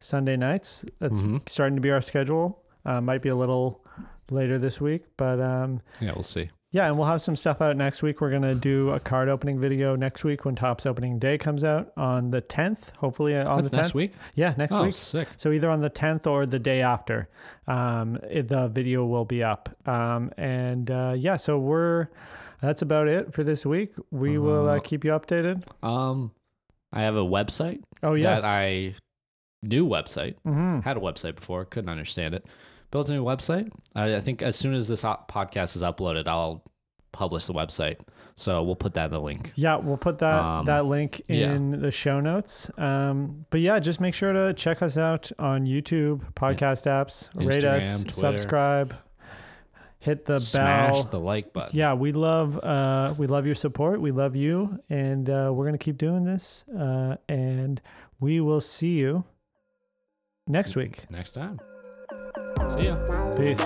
Sunday nights. That's mm-hmm. starting to be our schedule. Uh, might be a little later this week, but um, yeah, we'll see. Yeah, and we'll have some stuff out next week. We're going to do a card opening video next week when Topps Opening Day comes out on the tenth, hopefully on That's the tenth. Next week? Yeah, next oh, week. Oh, sick. So either on the tenth or the day after, um, it, the video will be up. Um, and uh, yeah, so we're, that's about it for this week. We uh, will uh, keep you updated. Um, I have a website. Oh, yes. That I, new website. Mm-hmm. Had a website before. Couldn't understand it. Built a new website. I, I think as soon as this podcast is uploaded, I'll publish the website. So we'll put that in the link. Yeah, we'll put that um, that link in yeah. the show notes. Um, but yeah, just make sure to check us out on YouTube, podcast yeah. apps, Instagram, rate us, Twitter. Subscribe, hit the Smash bell, smash the like button. Yeah, we love uh, we love your support. We love you, and uh, we're gonna keep doing this. Uh, and we will see you next week. Next time. See ya. Peace.